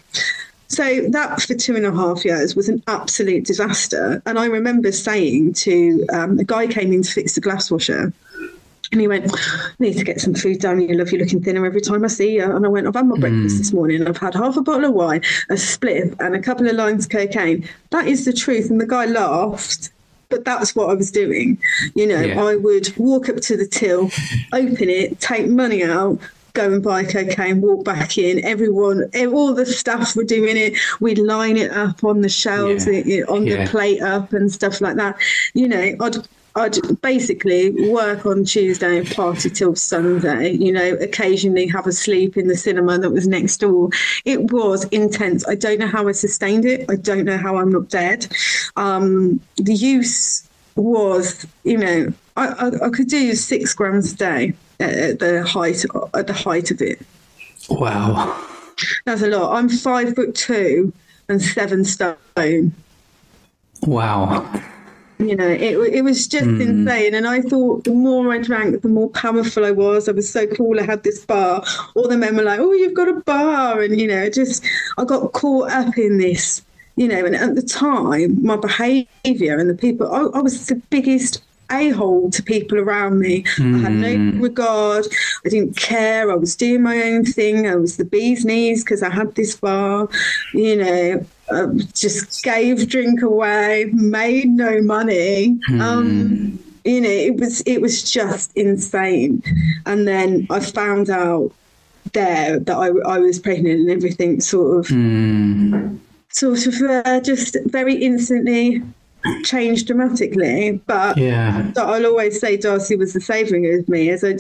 So that for 2.5 years was an absolute disaster. And I remember saying to a guy came in to fix the glass washer. And he went, I need to get some food down. You're looking thinner every time I see you. And I went, I've had my breakfast this morning. I've had half a bottle of wine, a spliff, and a couple of lines of cocaine. That is the truth. And the guy laughed. But that's what I was doing. You know, I would walk up to the till, open it, take money out, go and buy cocaine, walk back in. Everyone, all the staff were doing it. We'd line it up on the shelves, on the plate up and stuff like that. You know, I'd basically work on Tuesday and party till Sunday, you know, occasionally have a sleep in the cinema that was next door. It was intense. I don't know how I sustained it. I don't know how I'm not dead. The use was, you know, I could do 6 grams a day at the height of it. Wow. That's a lot. I'm 5'2" and 7 stone. Wow. You know, it was just insane. And I thought the more I drank, the more powerful I was. I was so cool. I had this bar. All the men were like, oh, you've got a bar. And, you know, I got caught up in this, you know. And at the time, my behaviour and the people, I was the biggest a-hole to people around me. I had no regard. I didn't care. I was doing my own thing. I was the bee's knees because I had this bar, you know. Just gave drink away, made no money. You know, it was just insane. And then I found out there that I was pregnant, and everything sort of just very instantly changed dramatically, but yeah. I'll always say Darcy was the saving of me. As I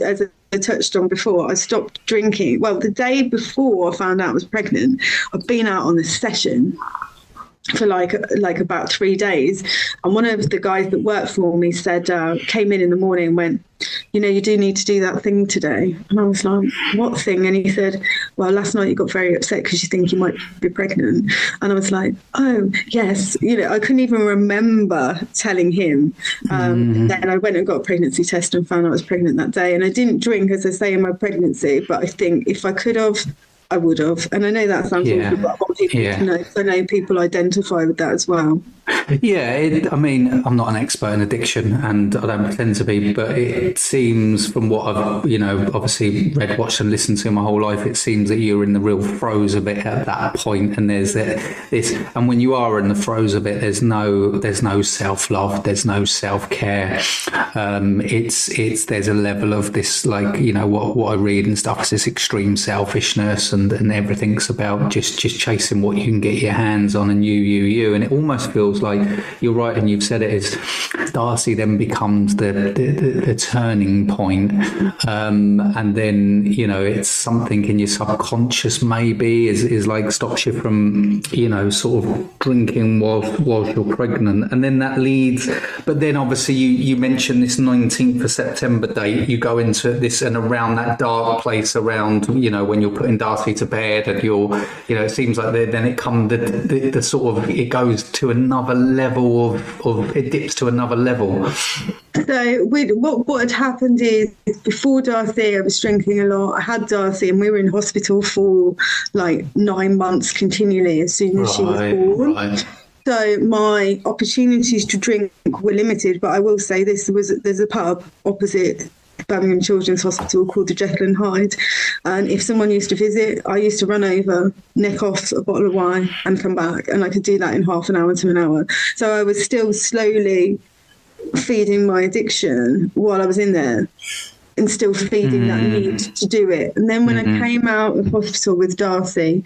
touched on before, I stopped drinking. Well, the day before I found out I was pregnant, I'd been out on this session for like about 3 days, and one of the guys that worked for me said, came in the morning and went, you know, you do need to do that thing today. And I was like, what thing? And he said, well, last night you got very upset because you think you might be pregnant. And I was like, oh yes, you know, I couldn't even remember telling him. Then I went and got a pregnancy test and found out I was pregnant that day, and I didn't drink, as I say, in my pregnancy, but I think if I could have, I would have. And I know that sounds awful, but I want people to know. I know people identify with that as well. Yeah, I mean, I'm not an expert in addiction, and I don't pretend to be, but it seems from what I've, you know, obviously read, watched and listened to my whole life, it seems that you're in the real throes of it at that point, and there's this, and when you are in the throes of it, there's no self-love, there's no self-care. It's there's a level of this, like, you know, what I read and stuff is this extreme selfishness, and everything's about just chasing what you can get your hands on, and you, and it almost feels like, you're right, and you've said it, is Darcy then becomes the turning point, and then, you know, it's something in your subconscious maybe is like stops you from, you know, sort of drinking whilst you're pregnant, and then that leads, but then obviously you mentioned this 19th of September date, you go into this and around that dark place around, you know, when you're putting Darcy to bed, and you're, you know, it seems like then it comes the sort of, it goes to another level of it dips to another level. So what had happened is, before Darcy, I was drinking a lot. I had Darcy and we were in hospital for like 9 months continually as soon as she was born. Right. So my opportunities to drink were limited, but I will say this, there's a pub opposite Birmingham Children's Hospital called the Jekyll and Hyde, and if someone used to visit, I used to run over, nick off a bottle of wine and come back, and I could do that in half an hour to an hour. So I was still slowly feeding my addiction while I was in there, and still feeding that need to do it. And then when I came out of hospital with Darcy,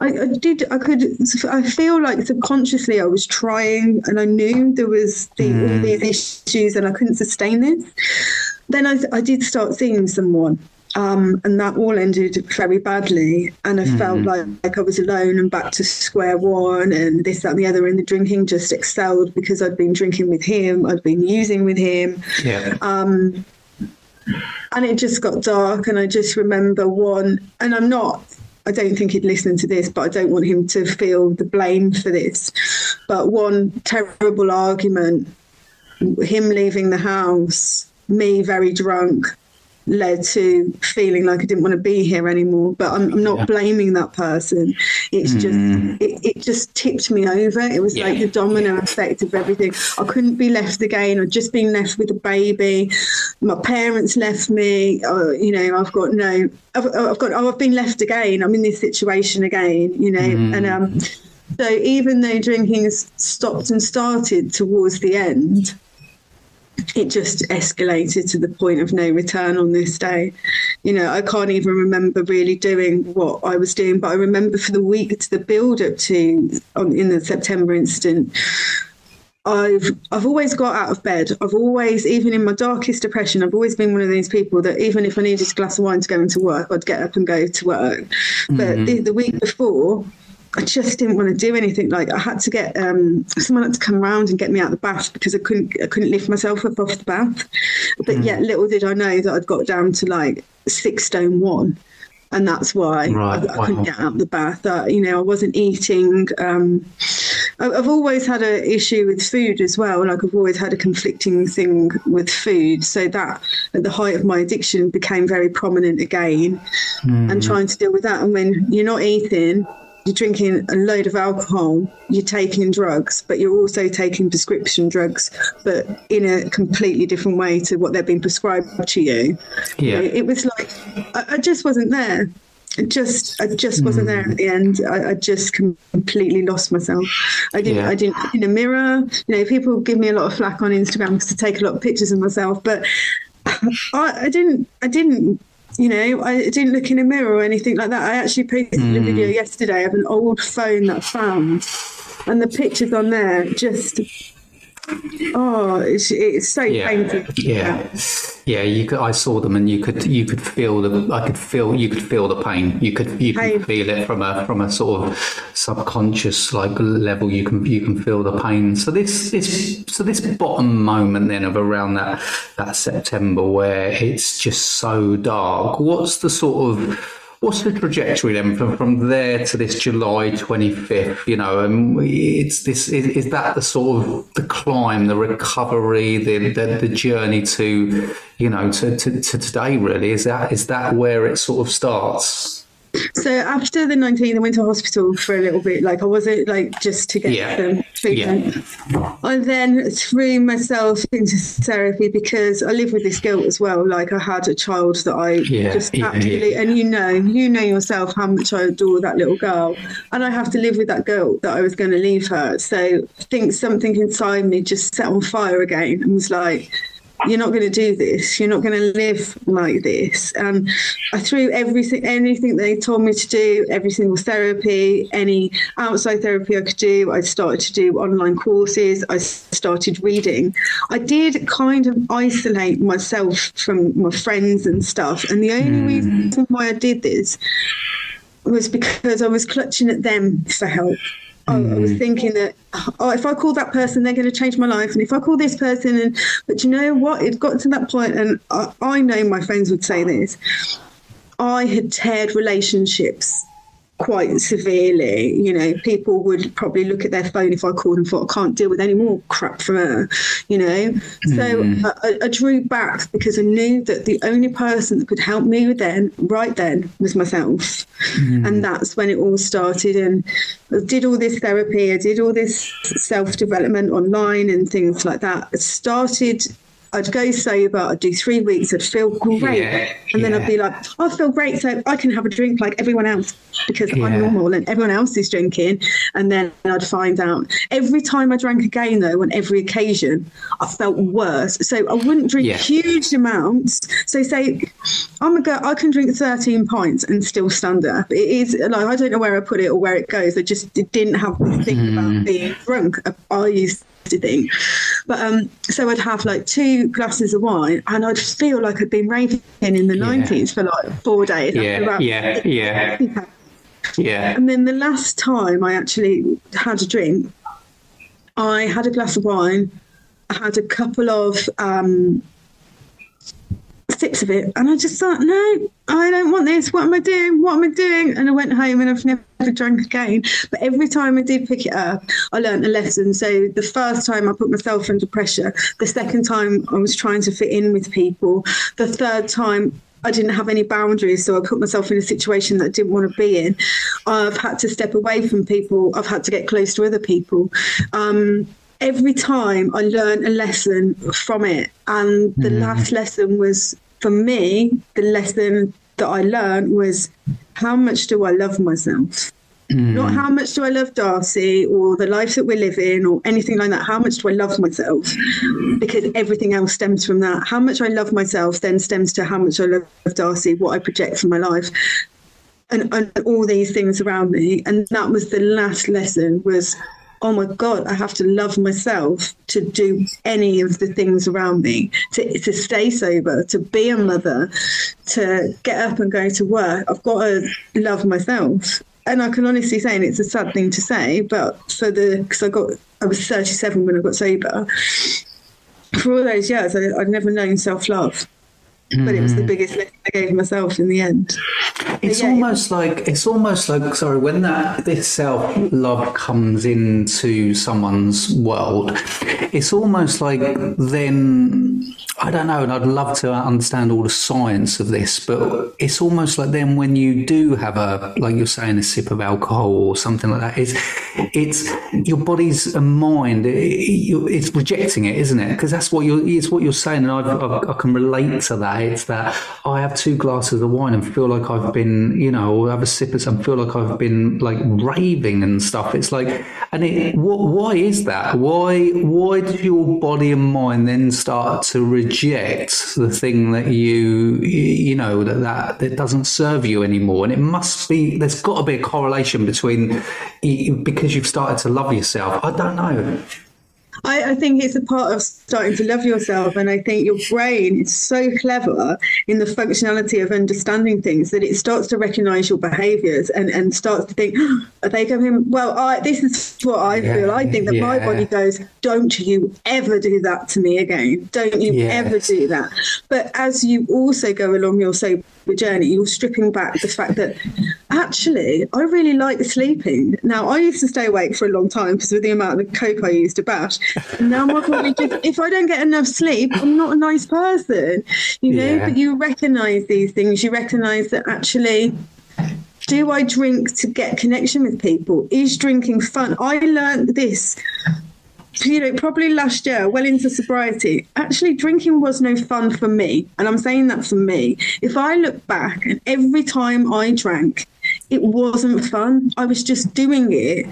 I feel like subconsciously I was trying, and I knew there was all these issues and I couldn't sustain this. Then I did start seeing someone, and that all ended very badly, and I felt like I was alone and back to square one, and this, that and the other, and the drinking just excelled because I'd been drinking with him, I'd been using with him, and it just got dark. And I just remember I don't think he'd listen to this, but I don't want him to feel the blame for this, but one terrible argument, him leaving the house, me very drunk, led to feeling like I didn't want to be here anymore. But I'm not blaming that person. It's just it just tipped me over. It was like the domino effect of everything. I couldn't be left again. I'd just been left with a baby. My parents left me. You know, I've been left again. I'm in this situation again. You know, and so even though drinking has stopped and started towards the end, it just escalated to the point of no return on this day. You know, I can't even remember really doing what I was doing, but I remember for the week to the build up to in the September incident, I've always got out of bed. I've always, even in my darkest depression, I've always been one of these people that even if I needed a glass of wine to go into work, I'd get up and go to work. But the week before, I just didn't want to do anything. Like I had to get someone had to come round and get me out of the bath because I couldn't lift myself up off the bath. But yet little did I know that I'd got down to like 6 stone 1, and that's why I couldn't get out of the bath. You know, I wasn't eating. I've always had an issue with food as well. Like I've always had a conflicting thing with food. So that at the height of my addiction became very prominent again, and trying to deal with that. And when you're not eating, you're drinking a load of alcohol, you're taking drugs, but you're also taking prescription drugs, but in a completely different way to what they've been prescribed to you. Yeah. It was like, I just wasn't there. I just wasn't there at the end. I just completely lost myself. I didn't look in a mirror. You know, people give me a lot of flack on Instagram because I take a lot of pictures of myself, but I didn't. You know, I didn't look in a mirror or anything like that. I actually posted a video yesterday of an old phone that I found, and the pictures on there just Oh, it's so painful. Yeah. I saw them, and you could feel the pain. You could feel it from a sort of subconscious like level. You can feel the pain. So this bottom moment then of around that September where it's just so dark. What's the trajectory then from there to this July 25th? You know, and is that the sort of the climb, the recovery, the journey to, you know, to today really? Is that where it sort of starts? So after the 19th, I went to hospital for a little bit. Like I wasn't like just to get some treatment. Yeah. I then threw myself into therapy because I live with this guilt as well. Like I had a child that I just absolutely, and you know yourself how much I adore that little girl, and I have to live with that guilt that I was going to leave her. So I think something inside me just set on fire again and was like, you're not going to do this. You're not going to live like this. And I threw anything they told me to do, every single therapy, any outside therapy I could do. I started to do online courses. I started reading. I did kind of isolate myself from my friends and stuff. And the only reason why I did this was because I was clutching at them for help. I was thinking that if I call that person, they're going to change my life. And if I call this person, but you know what? It got to that point, and I know my friends would say this. I had teared relationships quite severely. You know, people would probably look at their phone if I called and thought, I can't deal with any more crap from her, you know. So I drew back because I knew that the only person that could help me then was myself. And that's when it all started. And I did all this therapy, I did all this self-development online and things like that. It started, I'd go sober, I'd do 3 weeks, I'd feel great. And then I'd be like, I feel great, so I can have a drink like everyone else because I'm normal and everyone else is drinking. And then I'd find out. Every time I drank again, though, on every occasion, I felt worse. So I wouldn't drink huge amounts. So say, I'm a girl, I can drink 13 pints and still stand up. It is like, I don't know where I put it or where it goes. I just didn't have this thing about being drunk. I used thing, but so I'd have like 2 glasses of wine and I'd feel like I'd been raving in the 90s for like 4 days and then the last time I actually had a drink, I had a glass of wine, I had a couple of sips of it, and I just thought, no, I don't want this. What am I doing? And I went home and I've never drank again. But every time I did pick it up, I learned a lesson. So the first time I put myself under pressure, the second time I was trying to fit in with people, the third time I didn't have any boundaries, so I put myself in a situation that I didn't want to be in. I've had to step away from people. I've had to get close to other people. Every time I learned a lesson from it, and the last lesson was, for me, the lesson that I learned was, how much do I love myself? Not how much do I love Darcy or the life that we live in or anything like that. How much do I love myself? Because everything else stems from that. How much I love myself then stems to how much I love Darcy, what I project from my life. And all these things around me. And that was the last lesson was, oh my God, I have to love myself to do any of the things around me, to stay sober, to be a mother, to get up and go to work. I've got to love myself. And I can honestly say, and it's a sad thing to say, but I was 37 when I got sober. For all those years, I'd never known self-love. But it was the biggest lesson I gave myself in the end. It's almost like when this self-love comes into someone's world, it's almost like then, I don't know, and I'd love to understand all the science of this, but it's almost like then when you do have a, like you're saying, a sip of alcohol or something like that, it's your body's mind, it's rejecting it, isn't it? Because it's what you're saying, and I can relate to that. It's that I have 2 glasses of wine and feel like I've been, you know, or have a sip of something, feel like I've been like raving and stuff. It's like, and why is that? Why does your body and mind then start to reject the thing that you know, that doesn't serve you anymore? And it must be, there's got to be a correlation between, because you've started to love yourself. I don't know. I think it's a part of starting to love yourself. And I think your brain is so clever in the functionality of understanding things that it starts to recognize your behaviors and starts to think, oh, are they going, well, this is what I feel. I think that my body goes, don't you ever do that to me again. Don't you ever do that. But as you also go along your sober journey, you're stripping back the fact that actually, I really like sleeping. Now, I used to stay awake for a long time because of the amount of coke I used to bash. And now my body just, if I don't get enough sleep, I'm not a nice person, you know. But you recognise these things. You recognise that actually, do I drink to get connection with people? Is drinking fun? I learned this, you know, probably last year, well into sobriety. Actually, drinking was no fun for me. And I'm saying that for me. If I look back, and every time I drank, it wasn't fun. I was just doing it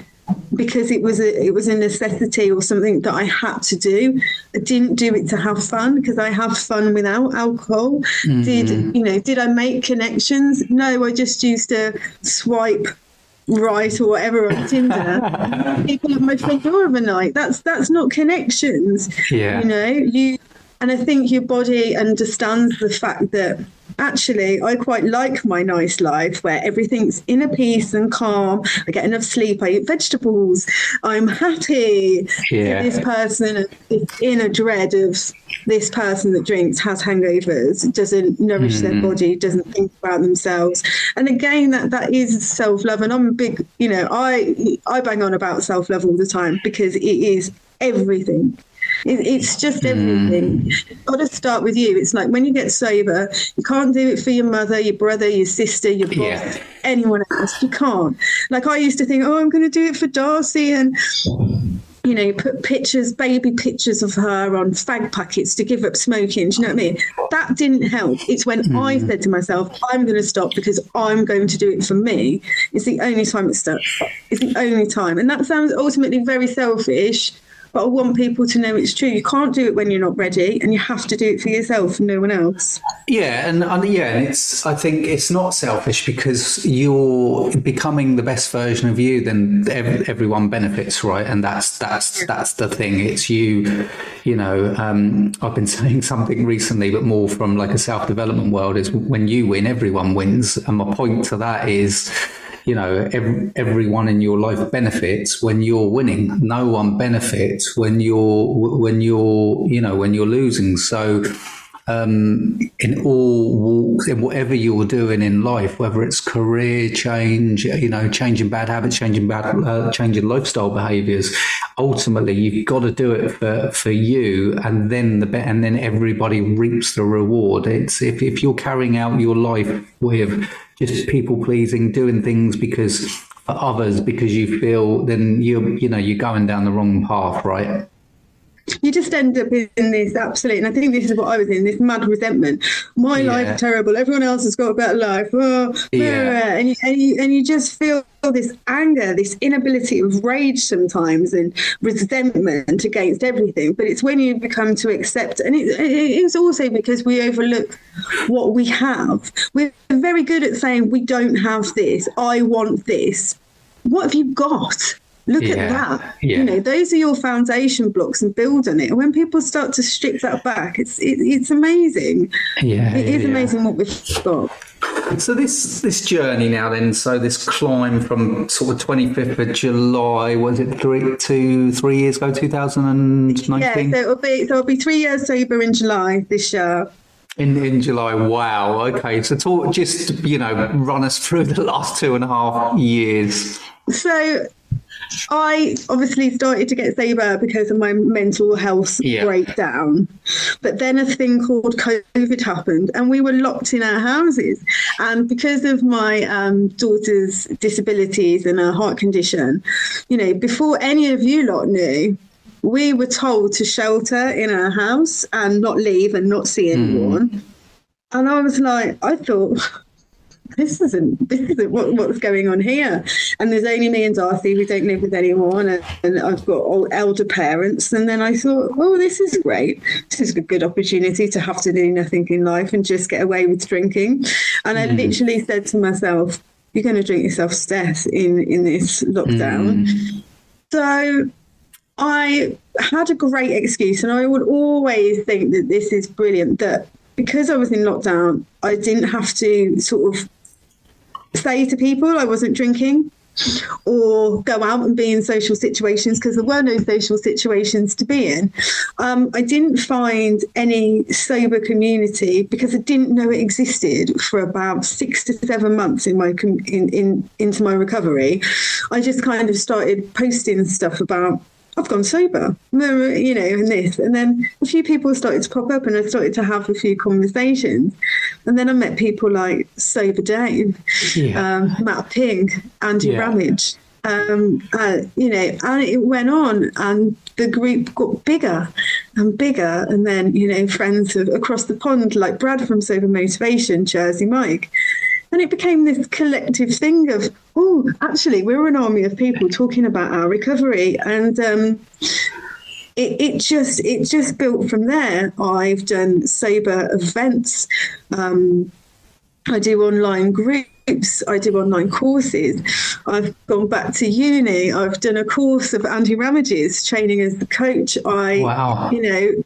because it was a necessity or something that I had to do. I didn't do it to have fun because I have fun without alcohol. Mm-hmm. Did I make connections? No, I just used to swipe right or whatever on Tinder. People at my front door of a night. That's not connections. Yeah. You know, and I think your body understands the fact that actually, I quite like my nice life where everything's in a peace and calm. I get enough sleep. I eat vegetables. I'm happy. Yeah. This person is in a dread of this person that drinks, has hangovers, doesn't nourish their body, doesn't think about themselves. And again, that is self-love. And I'm a big, I bang on about self-love all the time because it is everything. It's just everything. You've got to start with you. It's like when you get sober, you can't do it for your mother, your brother, your sister, your boss, anyone else. You can't. Like I used to think, oh, I'm going to do it for Darcy, and put baby pictures of her on fag packets to give up smoking. Do you know what I mean? That didn't help. It's when I said to myself, I'm going to stop because I'm going to do it for me. It's the only time it stuck. It's the only time. And that sounds ultimately very selfish, but I want people to know it's true. You can't do it when you're not ready, and you have to do it for yourself and no one else. Yeah, and it's. I think it's not selfish because you're becoming the best version of you. Then everyone benefits, right? And that's the thing. It's you. I've been saying something recently, but more from like a self-development world is when you win, everyone wins. And my point to that is, everyone in your life benefits when you're winning. No one benefits when you're losing. So in all walks, in whatever you're doing in life, whether it's career change, changing bad habits, changing lifestyle behaviours, ultimately you've got to do it for you, and then everybody reaps the reward. It's if you're carrying out your life with just people pleasing, doing things for others because you feel, then you're going down the wrong path, right? You just end up in this absolute, and I think this is what I was in, this mad resentment. My life's terrible. Everyone else has got a better life. Oh, yeah. And you just feel this anger, this inability of rage sometimes, and resentment against everything. But it's when you become to accept, and it's also because we overlook what we have. We're very good at saying we don't have this. I want this. What have you got? Look at that. Yeah. Those are your foundation blocks, and build on it. And when people start to strip that back, it's amazing. Yeah, it is amazing what we've got. So this journey now then, so this climb from sort of 25th of July, was it 3 years ago, 2019? Yeah, so it'll be 3 years sober in July this year. In July, wow. Okay, so talk, just, run us through the last 2.5 years. So I obviously started to get sober because of my mental health breakdown. But then a thing called COVID happened, and we were locked in our houses. And because of my daughter's disabilities and her heart condition, before any of you lot knew, we were told to shelter in our house and not leave and not see anyone. And I was like, I thought, This isn't what's going on here. And there's only me and Darcy. We don't live with anyone. And I've got old elder parents. And then I thought, oh, this is great. This is a good opportunity to have to do nothing in life and just get away with drinking. And I literally said to myself, you're going to drink yourself to death in this lockdown. So I had a great excuse, and I would always think that this is brilliant, that because I was in lockdown, I didn't have to sort of say to people I wasn't drinking or go out and be in social situations, because there were no social situations to be in. I didn't find any sober community because I didn't know it existed for about 6 to 7 months in my into my recovery. I just kind of started posting stuff about, I've gone sober, you know, and this. And then a few people started to pop up and I started to have a few conversations. And then I met people like Sober Dave, Matt Ping, Andy Ramage, you know, and it went on and the group got bigger and bigger. And then, you know, friends across the pond like Brad from Sober Motivation, Jersey Mike. And it became this collective thing of, oh, actually, we're an army of people talking about our recovery. And it just built from there. I've done sober events. I do online groups. I do online courses. I've gone back to uni. I've done a course of Andy Ramage's training as the coach. I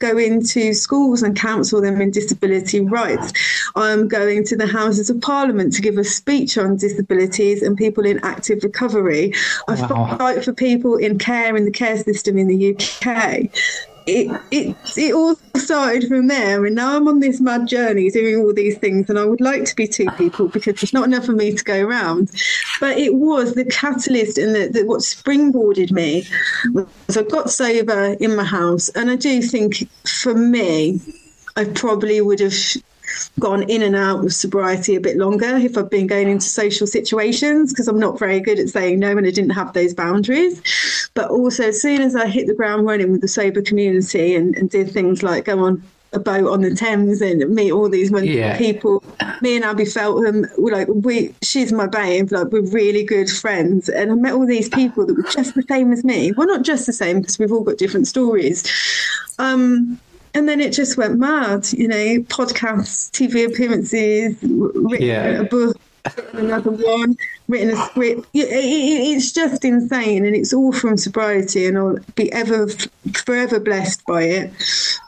go into schools and counsel them in disability rights. I'm going to the Houses of Parliament to give a speech on disabilities and people in active recovery. I fight for people in care, in the care system in the UK. It all started from there, and now I'm on this mad journey doing all these things, and I would like to be two people because there's not enough of me to go around. But it was the catalyst, and what springboarded me was I got sober in my house, and I do think for me, I probably would have gone in and out with sobriety a bit longer if I've been going into social situations, because I'm not very good at saying no and I didn't have those boundaries. But also, as soon as I hit the ground running with the sober community and did things like go on a boat on the Thames and meet all these wonderful people, me and Abby Felton, she's my babe, like we're really good friends, and I met all these people that were just the same as me. Well, not just the same, because we've all got different stories. And then it just went mad, you know, podcasts, TV appearances, a book, another one, written a script. It's just insane. And it's all from sobriety, and I'll be forever blessed by it.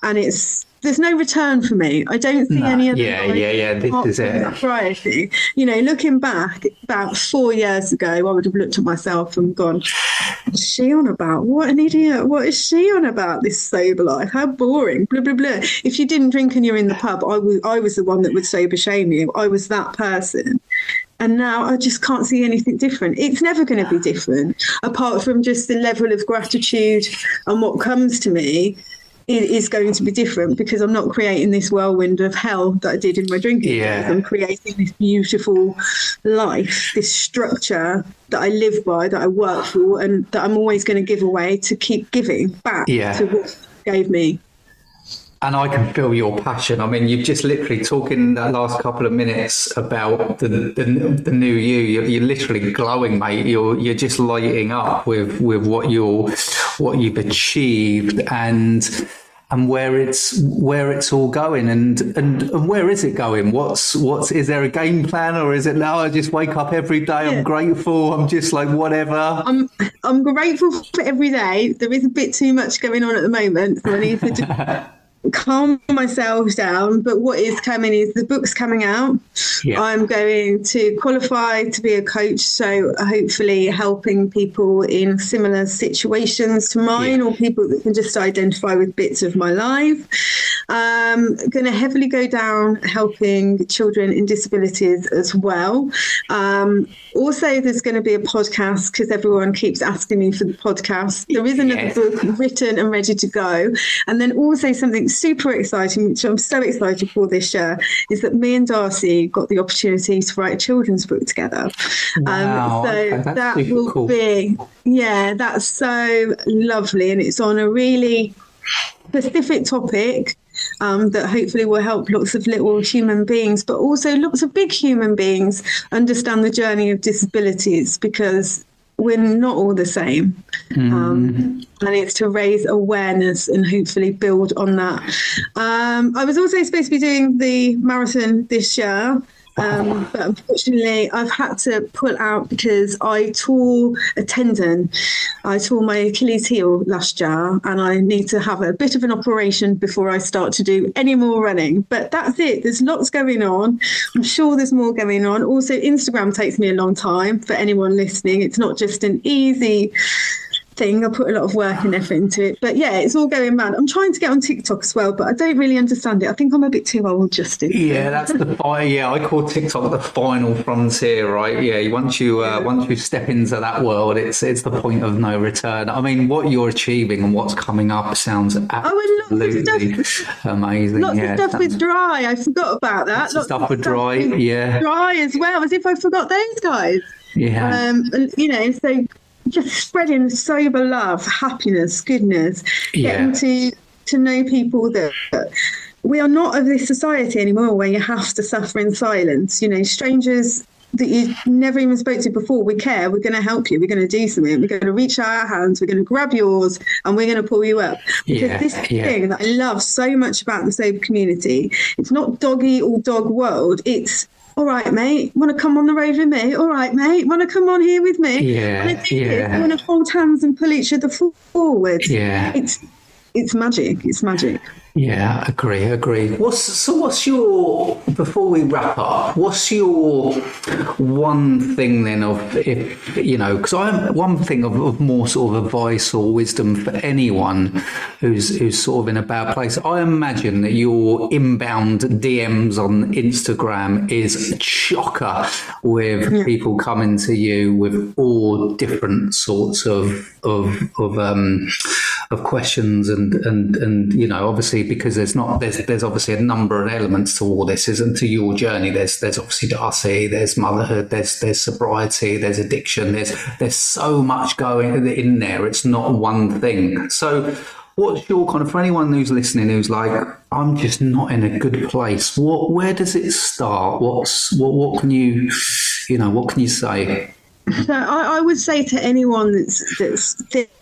And there's no return for me. I don't see any other. This is it. Sobriety. You know, looking back about 4 years ago, I would have looked at myself and gone, "What's she on about? What an idiot! What is she on about? This sober life? How boring!" Blah blah blah. If you didn't drink and you're in the pub, I was the one that would sober shame you. I was that person. And now I just can't see anything different. It's never going to be different, apart from just the level of gratitude and what comes to me. It is going to be different because I'm not creating this whirlwind of hell that I did in my drinking days. I'm creating this beautiful life, this structure that I live by, that I work for, and that I'm always going to give away to keep giving back to what you gave me. And I can feel your passion. I mean, you've just literally talked in that last couple of minutes about the new you. You're literally glowing, mate. You're just lighting up with what you've achieved and where it's all going and where is it going? Is there a game plan, or is it now I just wake up every day, I'm grateful, I'm just like whatever? I'm grateful for every day. There is a bit too much going on at the moment, so I need to calm myself down, but what is coming is the book's coming out. I'm going to qualify to be a coach, so hopefully helping people in similar situations to mine, or people that can just identify with bits of my life. Going to heavily go down helping children in disabilities as well. Also, there's going to be a podcast because everyone keeps asking me for the podcast. There is another book written and ready to go, and then also something super exciting, which I'm so excited for this year, is that me and Darcy got the opportunity to write a children's book together. Wow. So that will be that's so lovely, and it's on a really specific topic that hopefully will help lots of little human beings, but also lots of big human beings understand the journey of disabilities, because we're not all the same. And it's to raise awareness and hopefully build on that. I was also supposed to be doing the marathon this year, But unfortunately, I've had to pull out because I tore a tendon. I tore my Achilles heel last year, and I need to have a bit of an operation before I start to do any more running. But that's it. There's lots going on. I'm sure there's more going on. Also, Instagram takes me a long time. For anyone listening, it's not just an easy thing. I put a lot of work and effort into it. But yeah, it's all going mad. I'm trying to get on TikTok as well, but I don't really understand it. I think I'm a bit too old, Justin. Yeah, that's the I call TikTok the final frontier, right? Yeah, once you step into that world, it's the point of no return. I mean, what you're achieving and what's coming up sounds absolutely amazing. Lots of stuff with Dry. I forgot about that. Lots of stuff with Dry. Dry as well, as if I forgot those guys. Yeah. So just spreading sober love, happiness, goodness, getting to know people that we are not of this society anymore where you have to suffer in silence. You know, strangers that you never even spoke to before, we care, we're going to help you, we're going to do something, we're going to reach out our hands, we're going to grab yours, and we're going to pull you up. Because this thing that I love so much about the sober community, it's not doggy or dog world, it's all right, mate, want to come on the road with me? All right, mate, want to come on here with me? Yeah. Want to hold hands and pull each other forward. Yeah. It's magic. It's magic. Yeah, agree. What's your, before we wrap up, what's your one thing then of, if, you know, because I'm one thing of more sort of advice or wisdom for anyone who's sort of in a bad place. I imagine that your inbound DMs on Instagram is chocker with people coming to you with all different sorts of questions and you know, obviously, because there's obviously a number of elements to all this, isn't, to your journey. There's obviously Darcy, there's motherhood, there's sobriety, there's addiction, there's so much going in there. It's not one thing. So what's your kind of, for anyone who's listening who's like, I'm just not in a good place, where does it start? What can you say? So I would say to anyone that's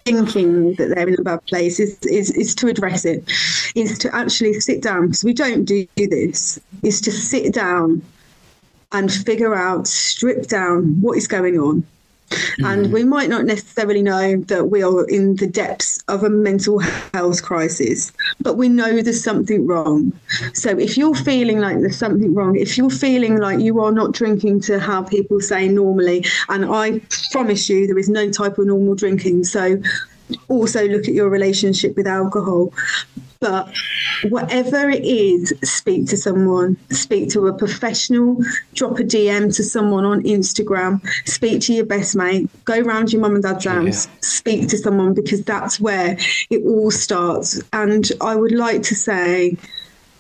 thinking that they're in a bad place is to address it, is to actually sit down, because we don't do this, is to sit down and figure out, strip down what is going on. Mm-hmm. And we might not necessarily know that we are in the depths of a mental health crisis, but we know there's something wrong. So if you're feeling like there's something wrong, if you're feeling like you are not drinking to how people say normally, and I promise you there is no type of normal drinking, so also look at your relationship with alcohol. But whatever it is, speak to someone, speak to a professional, drop a DM to someone on Instagram, speak to your best mate, go round your mum and dad's house, speak to someone, because that's where it all starts. And I would like to say,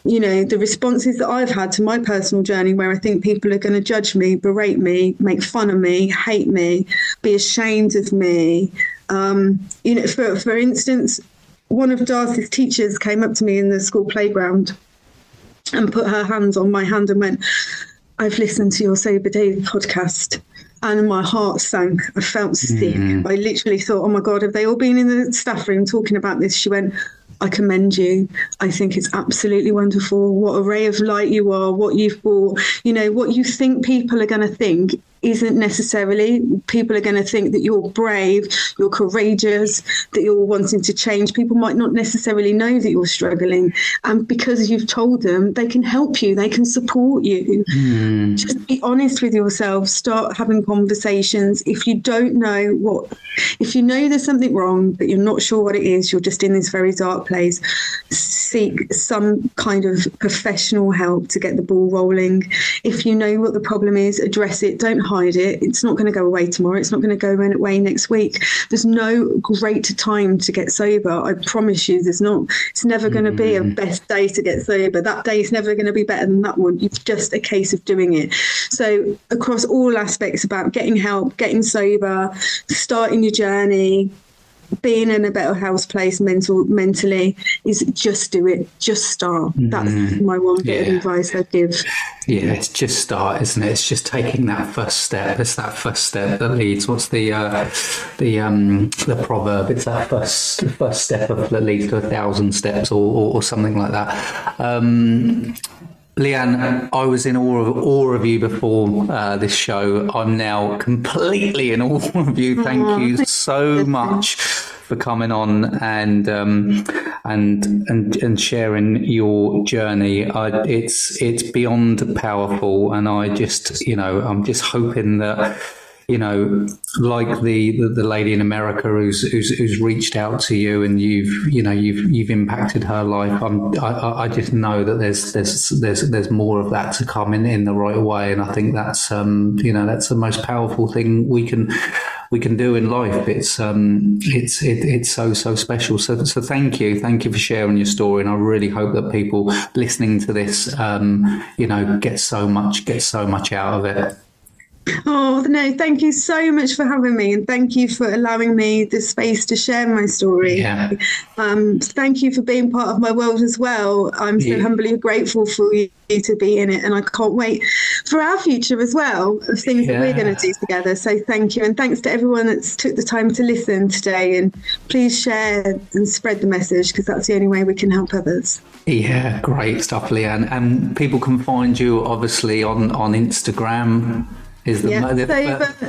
you know, the responses that I've had to my personal journey, where I think people are going to judge me, berate me, make fun of me, hate me, be ashamed of me. You know, for instance, one of Darcy's teachers came up to me in the school playground and put her hands on my hand and went, "I've listened to your Sober Dave podcast." And my heart sank. I felt sick. I literally thought, oh my God, have they all been in the staff room talking about this? She went, "I commend you. I think it's absolutely wonderful. What a ray of light you are, what you've brought. You know, what you think people are going to think isn't necessarily. People are going to think that you're brave, you're courageous, that you're wanting to change. People might not necessarily know that you're struggling. And because you've told them, they can help you. They can support you." Just be honest with yourself. Start having conversations. If you don't know what, if you know there's something wrong, but you're not sure what it is, you're just in this very dark place, seek some kind of professional help to get the ball rolling. If you know what the problem is, address it. Don't hide it. It's not going to go away tomorrow. It's not going to go away next week. There's no great time to get sober. I promise you, there's not. It's never going to be a best day to get sober. That day is never going to be better than that one. It's just a case of doing it. So across all aspects about getting help, getting sober, starting your journey, being in a better health place mentally, is just do it. Just start. That's my one bit of advice I'd give. Yeah, it's just start, isn't it? It's just taking that first step. It's that first step that leads. What's the proverb? It's that first step that leads to 1,000 steps or something like that. Leanne, I was in awe of you before this show. I'm now completely in awe of you. Thank you so much for coming on and sharing your journey. It's beyond powerful, and I just, you know, I'm just hoping that, you know, like the lady in America who's reached out to you and you've impacted her life. I just know that there's more of that to come in the right way, and I think that's that's the most powerful thing we can do in life. It's so special. So thank you for sharing your story, and I really hope that people listening to this get so much out of it. Oh, no, thank you so much for having me, and thank you for allowing me the space to share my story. Yeah. Thank you for being part of my world as well. I'm so humbly grateful for you to be in it, and I can't wait for our future as well, of things that we're going to do together. So thank you, and thanks to everyone that's took the time to listen today, and please share and spread the message, because that's the only way we can help others. Yeah, great stuff, Leanne. And people can find you obviously on Instagram. Sober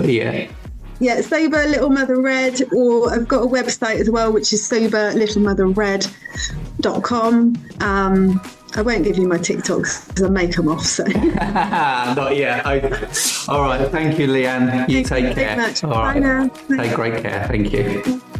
Little Mother Red, or I've got a website as well, which is soberlittlemotherred.com. I won't give you my TikToks because I make them off. So not yet. Okay. All right. Thank you, Leanne. You take care. All right. Bye now. Take great care. Thank you.